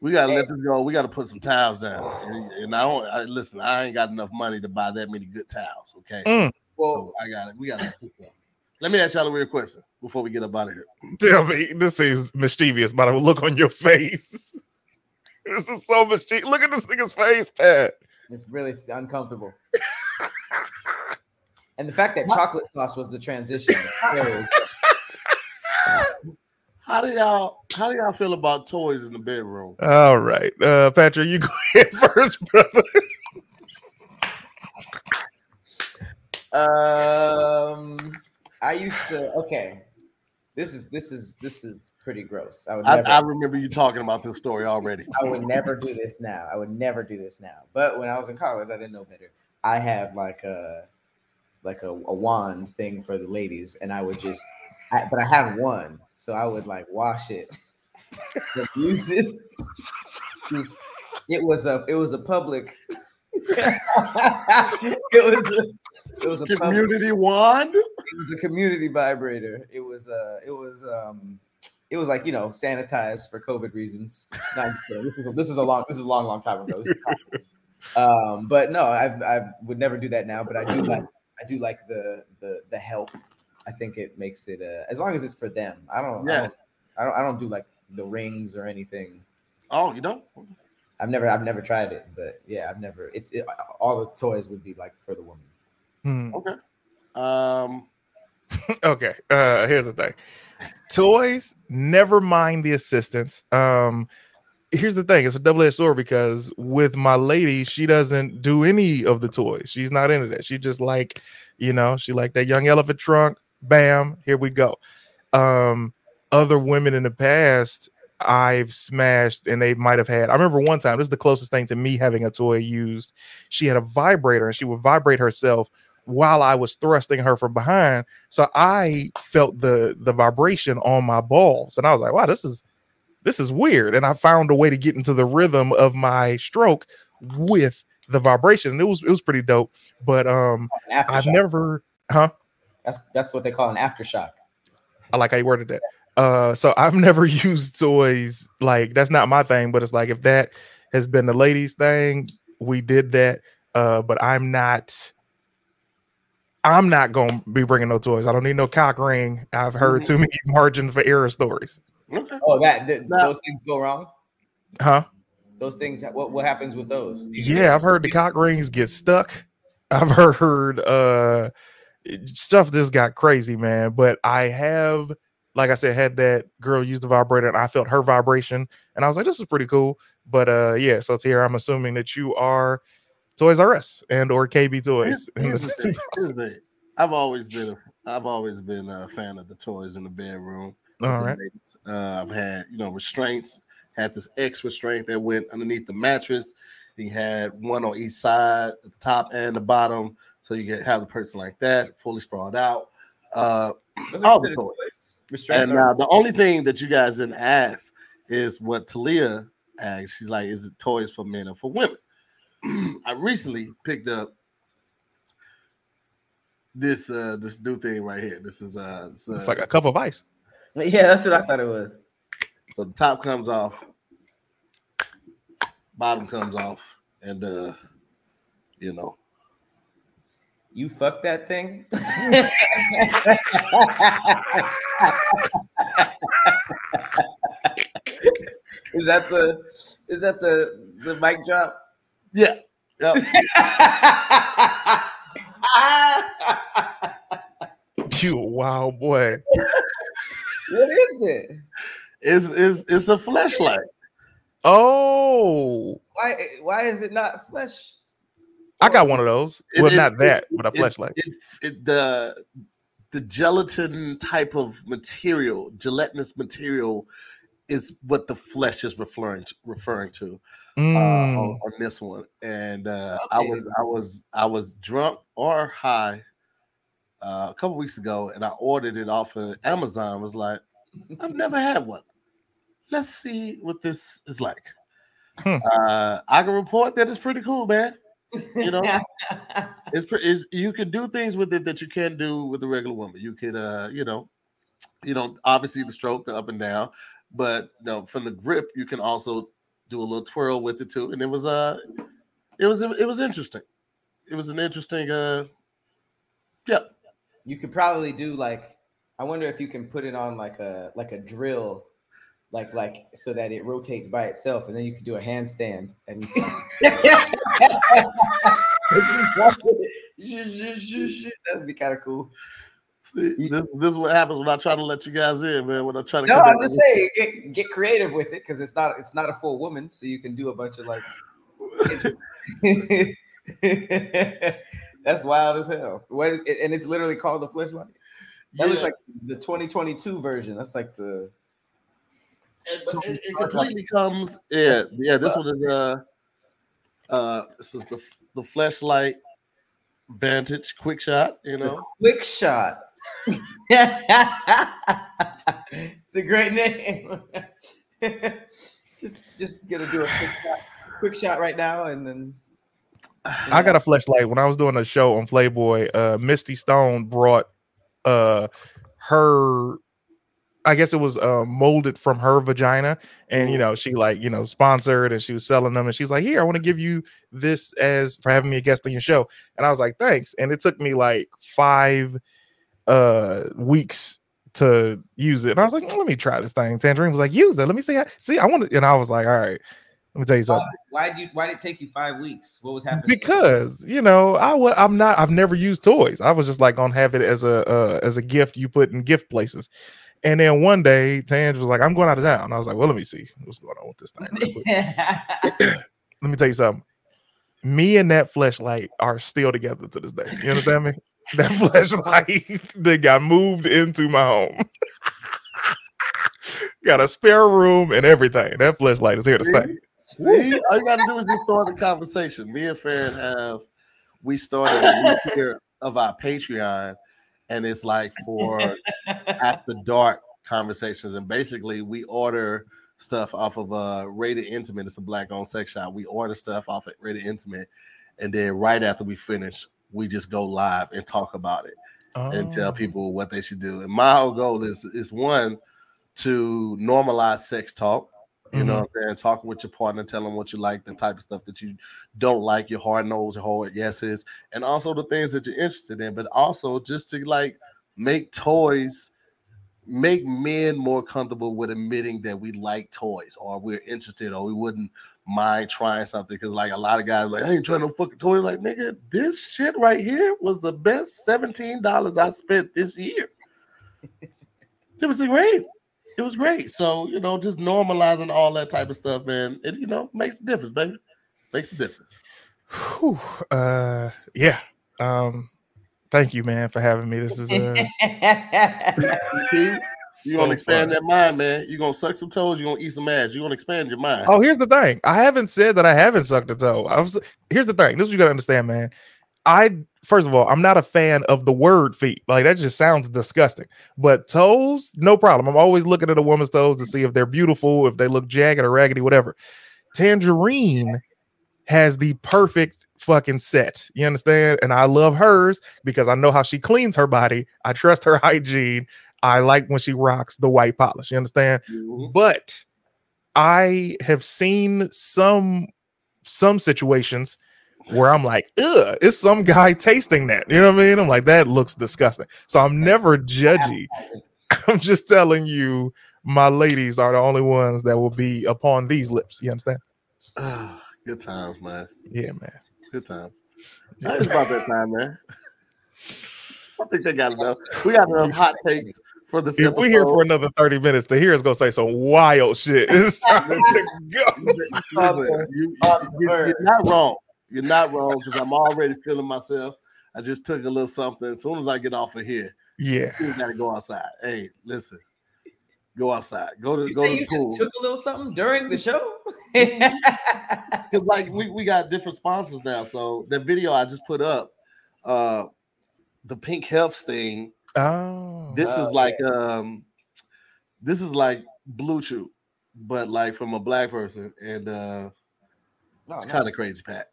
We got to let this go. We got to put some towels down. And, and I don't I, listen, I ain't got enough money to buy that many good towels. Okay. Mm. Well, so I got it. We got to let me ask y'all a weird question before we get up out of here. Tell me, this seems mischievous, but I will look on your face. This is so mischievous. Look at this nigga's face, Pat. It's really uncomfortable. And the fact that chocolate sauce was the transition. How do y'all how do y'all feel about toys in the bedroom? All right. Uh, Patrick, you go ahead first, brother. um I used to okay. This is this is this is pretty gross. I would never, I, I remember you talking about this story already. I would never do this now. I would never do this now. But when I was in college, I didn't know better. I had like a like a, a wand thing for the ladies, and I would just, I, but I had one, so I would like wash it, use it. It was a, it was a public, it it was a, it was a community wand. It was a community vibrator. It was uh it was um it was like, you know, sanitized for COVID reasons. Not, this was a, this was a long this was a long long time ago. Um, but no, I I would never do that now. But I do like I do like the the the help. I think it makes it uh, as long as it's for them. I don't, yeah. I don't I don't I don't do like the rings or anything. Oh, you don't? I've never I've never tried it, but yeah, I've never. It's it, all the toys would be like for the woman. Hmm. Okay. Um. Okay. Uh, here's the thing. Toys. Never mind the assistance. Um. Here's the thing. It's a double-edged sword because with my lady, she doesn't do any of the toys. She's not into that. She just like, you know, she like that young elephant trunk. Bam. Here we go. Um. Other women in the past, I've smashed and they might have had. I remember one time, this is the closest thing to me having a toy used. She had a vibrator and she would vibrate herself while I was thrusting her from behind. So I felt the the vibration on my balls and I was like, wow, this is this is weird. And I found a way to get into the rhythm of my stroke with the vibration. And it was it was pretty dope. But um I've never huh? That's that's what they call an aftershock. I like how you worded that. Uh, so I've never used toys. Like, that's not my thing, but it's like, if that has been the ladies' thing, we did that. Uh, but I'm not, I'm not going to be bringing no toys. I don't need no cock ring. I've heard too many margin for error stories. Oh, that, th- no. Those things go wrong? Huh? Those things, what, what happens with those? Yeah, I've heard the cock rings get stuck. I've heard, uh, stuff just got crazy, man. But I have, like I said, had that girl use the vibrator and I felt her vibration and I was like, this is pretty cool. But uh, yeah, so Tahir, I'm assuming that you are Toys R Us and or K B Toys. Here's, here's the, here's the, I've always been a, I've always been a fan of the toys in the bedroom. All right. Uh, I've had, you know, restraints, had this X restraint that went underneath the mattress. He had one on each side, at the top and the bottom. So you can have the person like that, fully sprawled out. Uh, all the toys. And uh, the only thing that you guys didn't ask is what Talia asked. She's like, is it toys for men or for women? I recently picked up this uh, this new thing right here. This is uh, it's, uh, it's like a cup of ice. Yeah, that's what I thought it was. So the top comes off, bottom comes off, and uh, you know. You fuck that thing? Is that the is that the, the mic drop? Yeah. Yep. You wild boy. What is it? It's it's it's a fleshlight. Oh. Why why is it not flesh? I got one of those. It, well, it, not that, it, but a fleshlight. It, it, it, the the gelatin type of material, gelatinous material, is what the flesh is referring to, referring to mm. uh, on, on this one. And uh, okay. I was I was I was drunk or high uh, a couple weeks ago, and I ordered it off of Amazon. I was like, I've never had one. Let's see what this is like. Hmm. Uh, I can report that it's pretty cool, man. You know, it's pretty. It's, you could do things with it that you can't do with a regular woman. You could, uh, you know, you know, obviously the stroke, the up and down, but you know, from the grip, you can also do a little twirl with it too. And it was, uh, it was, it was interesting. It was an interesting, uh, yeah. You could probably do like, I wonder if you can put it on like a like a drill. Like, like, so that it rotates by itself, and then you can do a handstand. And that'd be kind of cool. See, this, this is what happens when I try to let you guys in, man. When I try to no, I'm just saying, get, get creative with it because it's not, it's not a full woman, so you can do a bunch of like. That's wild as hell. What is it? And it's literally called the fleshlight. That yeah. looks like the twenty twenty-two version. That's like the. But it, it completely comes, yeah, yeah. This one is uh, uh, this is the the fleshlight Vantage Quick Shot, you know. The Quick Shot. It's a great name. just, just gonna do a quick shot, quick shot right now, and then. I got a fleshlight. When I was doing a show on Playboy, uh, Misty Stone brought uh, her, I guess it was uh, molded from her vagina. And, you know, she like, you know, sponsored and she was selling them. And she's like, here, I want to give you this as for having me a guest on your show. And I was like, thanks. And it took me like five uh, weeks to use it. And I was like, well, let me try this thing. Tangerine was like, use it. Let me see. How, see, I want to. And I was like, all right. Let me tell you something. Why, why did you? Why did it take you five weeks? What was happening? Because you know, I w- I'm not. I've never used toys. I was just like gonna have it as a uh, as a gift you put in gift places. And then one day, Tange was like, "I'm going out of town." And I was like, "Well, let me see what's going on with this thing." Let me tell you something. Me and that fleshlight are still together to this day. You understand me? That fleshlight that got moved into my home. Got a spare room and everything. That fleshlight is here to stay. See, all you gotta do is just start a conversation. Me and Farron have we started a new tier of our Patreon, and it's like for at the dark conversations. And basically, we order stuff off of uh Rated Intimate. It's a black-owned sex shop. We order stuff off at Rated Intimate, and then right after we finish, we just go live and talk about it oh. and tell people what they should do. And my whole goal is is one to normalize sex talk. You know mm-hmm. what I'm saying? Talking with your partner, tell them what you like, the type of stuff that you don't like, your hard no's, your hard yeses, and also the things that you're interested in, but also just to like make toys, make men more comfortable with admitting that we like toys or we're interested or we wouldn't mind trying something. Because like a lot of guys are like, I ain't trying no fucking toy. Like, nigga, this shit right here was the best seventeen dollars I spent this year. It was great. It was great. So, you know, just normalizing all that type of stuff, man. It, you know, makes a difference, baby. Makes a difference. Whew. Uh, yeah. Um, thank you, man, for having me. This is uh... a... You're so going to expand funny. That mind, man. You're going to suck some toes. You're going to eat some ass. You're going to expand your mind. Oh, here's the thing. I haven't said that I haven't sucked a toe. I was, here's the thing. This is what you got to understand, man. I, first of all, I'm not a fan of the word feet. Like, that just sounds disgusting. But toes, no problem. I'm always looking at a woman's toes to see if they're beautiful, if they look jagged or raggedy, whatever. Tangerine has the perfect fucking set. You understand? And I love hers because I know how she cleans her body. I trust her hygiene. I like when she rocks the white polish. You understand? Mm-hmm. But I have seen some, some situations where I'm like, ugh, it's some guy tasting that. You know what I mean? I'm like, that looks disgusting. So I'm never judgy. I'm just telling you, my ladies are the only ones that will be upon these lips. You understand? Oh, good times, man. Yeah, man. Good times. Yeah. It's about that time, man. I think they got enough. We got enough hot takes for this episode. If we're here for another thirty minutes, Tahir is going to say some wild shit. It's time to go. You, you, you're not wrong. You're not wrong because I'm already feeling myself. I just took a little something. As soon as I get off of here, yeah, you gotta go outside. Hey, listen, go outside. Go to you go to you the pool. Just took a little something during the show. Cause like we, we got different sponsors now. So that video I just put up, uh, the pink health thing. Oh, this oh, is like yeah. um, this is like Blue Chew, but like from a black person, and uh, oh, it's kind of nice. Crazy, Pat.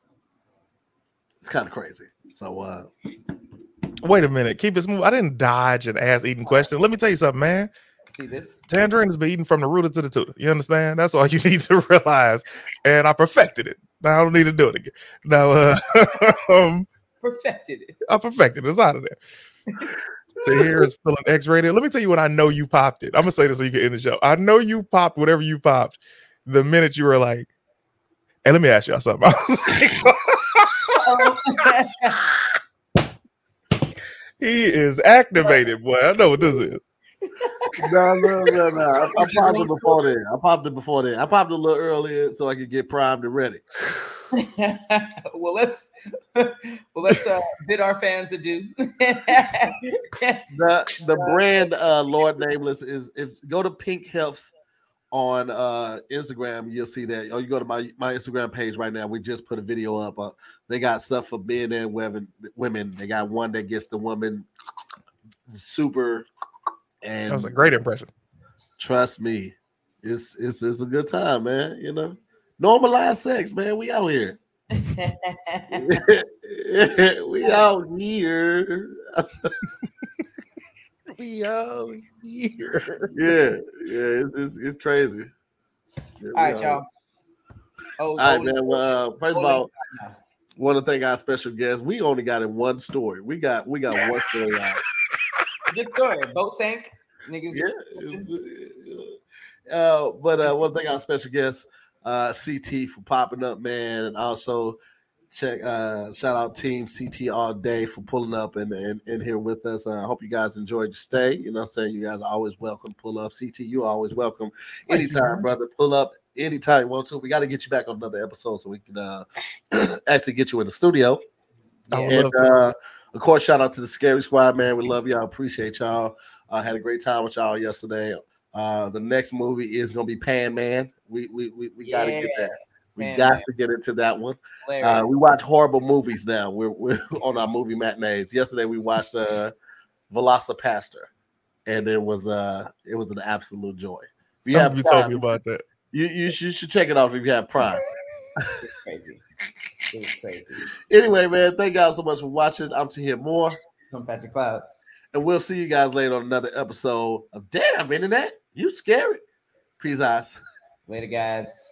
It's kind of crazy. So, uh, wait a minute. Keep this move. I didn't dodge an ass eating question. Let me tell you something, man. See this? Tangerine has been eating from the rooter to the tooter. You understand? That's all you need to realize. And I perfected it. Now I don't need to do it again. Now, uh, um, perfected it. I perfected it. It's out of there. Tahir is feeling X-rated. Let me tell you when I know you popped it. I'm gonna say this so you can end the show. I know you popped whatever you popped the minute you were like, hey, let me ask y'all something. I was like, he is activated, boy. I know what this is. No, no, no, no. I, I popped it before then. I popped it before then. I popped it a little earlier so I could get primed and ready. well, let's well let's uh, bid our fans adieu. the the brand uh, Lord Nameless is if go to Pink Health's on uh Instagram, you'll see that. Oh, you go to my, my Instagram page right now. We just put a video up. Uh, they got stuff for men and women. Women. They got one that gets the woman super. And that was a great impression. Trust me, it's it's it's a good time, man. You know, normalize sex, man. We out here. We out here. We out here. Yeah, yeah, it's it's, it's crazy. Yeah, all right, y'all. Oh, all right, man. Well, uh, first of all, want to thank our special guest. We only got in one story. We got we got one story out. Good story. Boat sank. Niggas. Yeah. Uh, but I want to thank our special guest, uh, C T, for popping up, man, and also check uh, shout out Team C T all day for pulling up and and, and here with us. I uh, hope you guys enjoyed your stay. You know what I'm saying? You guys are always welcome. Pull up. C T, you are always welcome. Anytime, brother. Pull up. Anytime you want to. We got to get you back on another episode so we can uh, actually get you in the studio. Yeah, and uh, of course, shout out to the Scary Squad, man. We love y'all. Appreciate y'all. I uh, had a great time with y'all yesterday. Uh, the next movie is going to be Pan Man. We we we, we got to yeah, get that. We Pan got Man. to get into that one. Uh, we watch horrible movies now. We're, we're on our movie matinees. Yesterday we watched uh, Velocipastor, and it was uh it was an absolute joy. You have you told me about that. You, you should, you should check it off if you have Prime. It's crazy. It's crazy. Anyway, man, thank y'all so much for watching. I'm Tahir Moore. I'm Patrick Cloud. And we'll see you guys later on another episode of Damn Internet. You Scary. Peace out. Later, guys.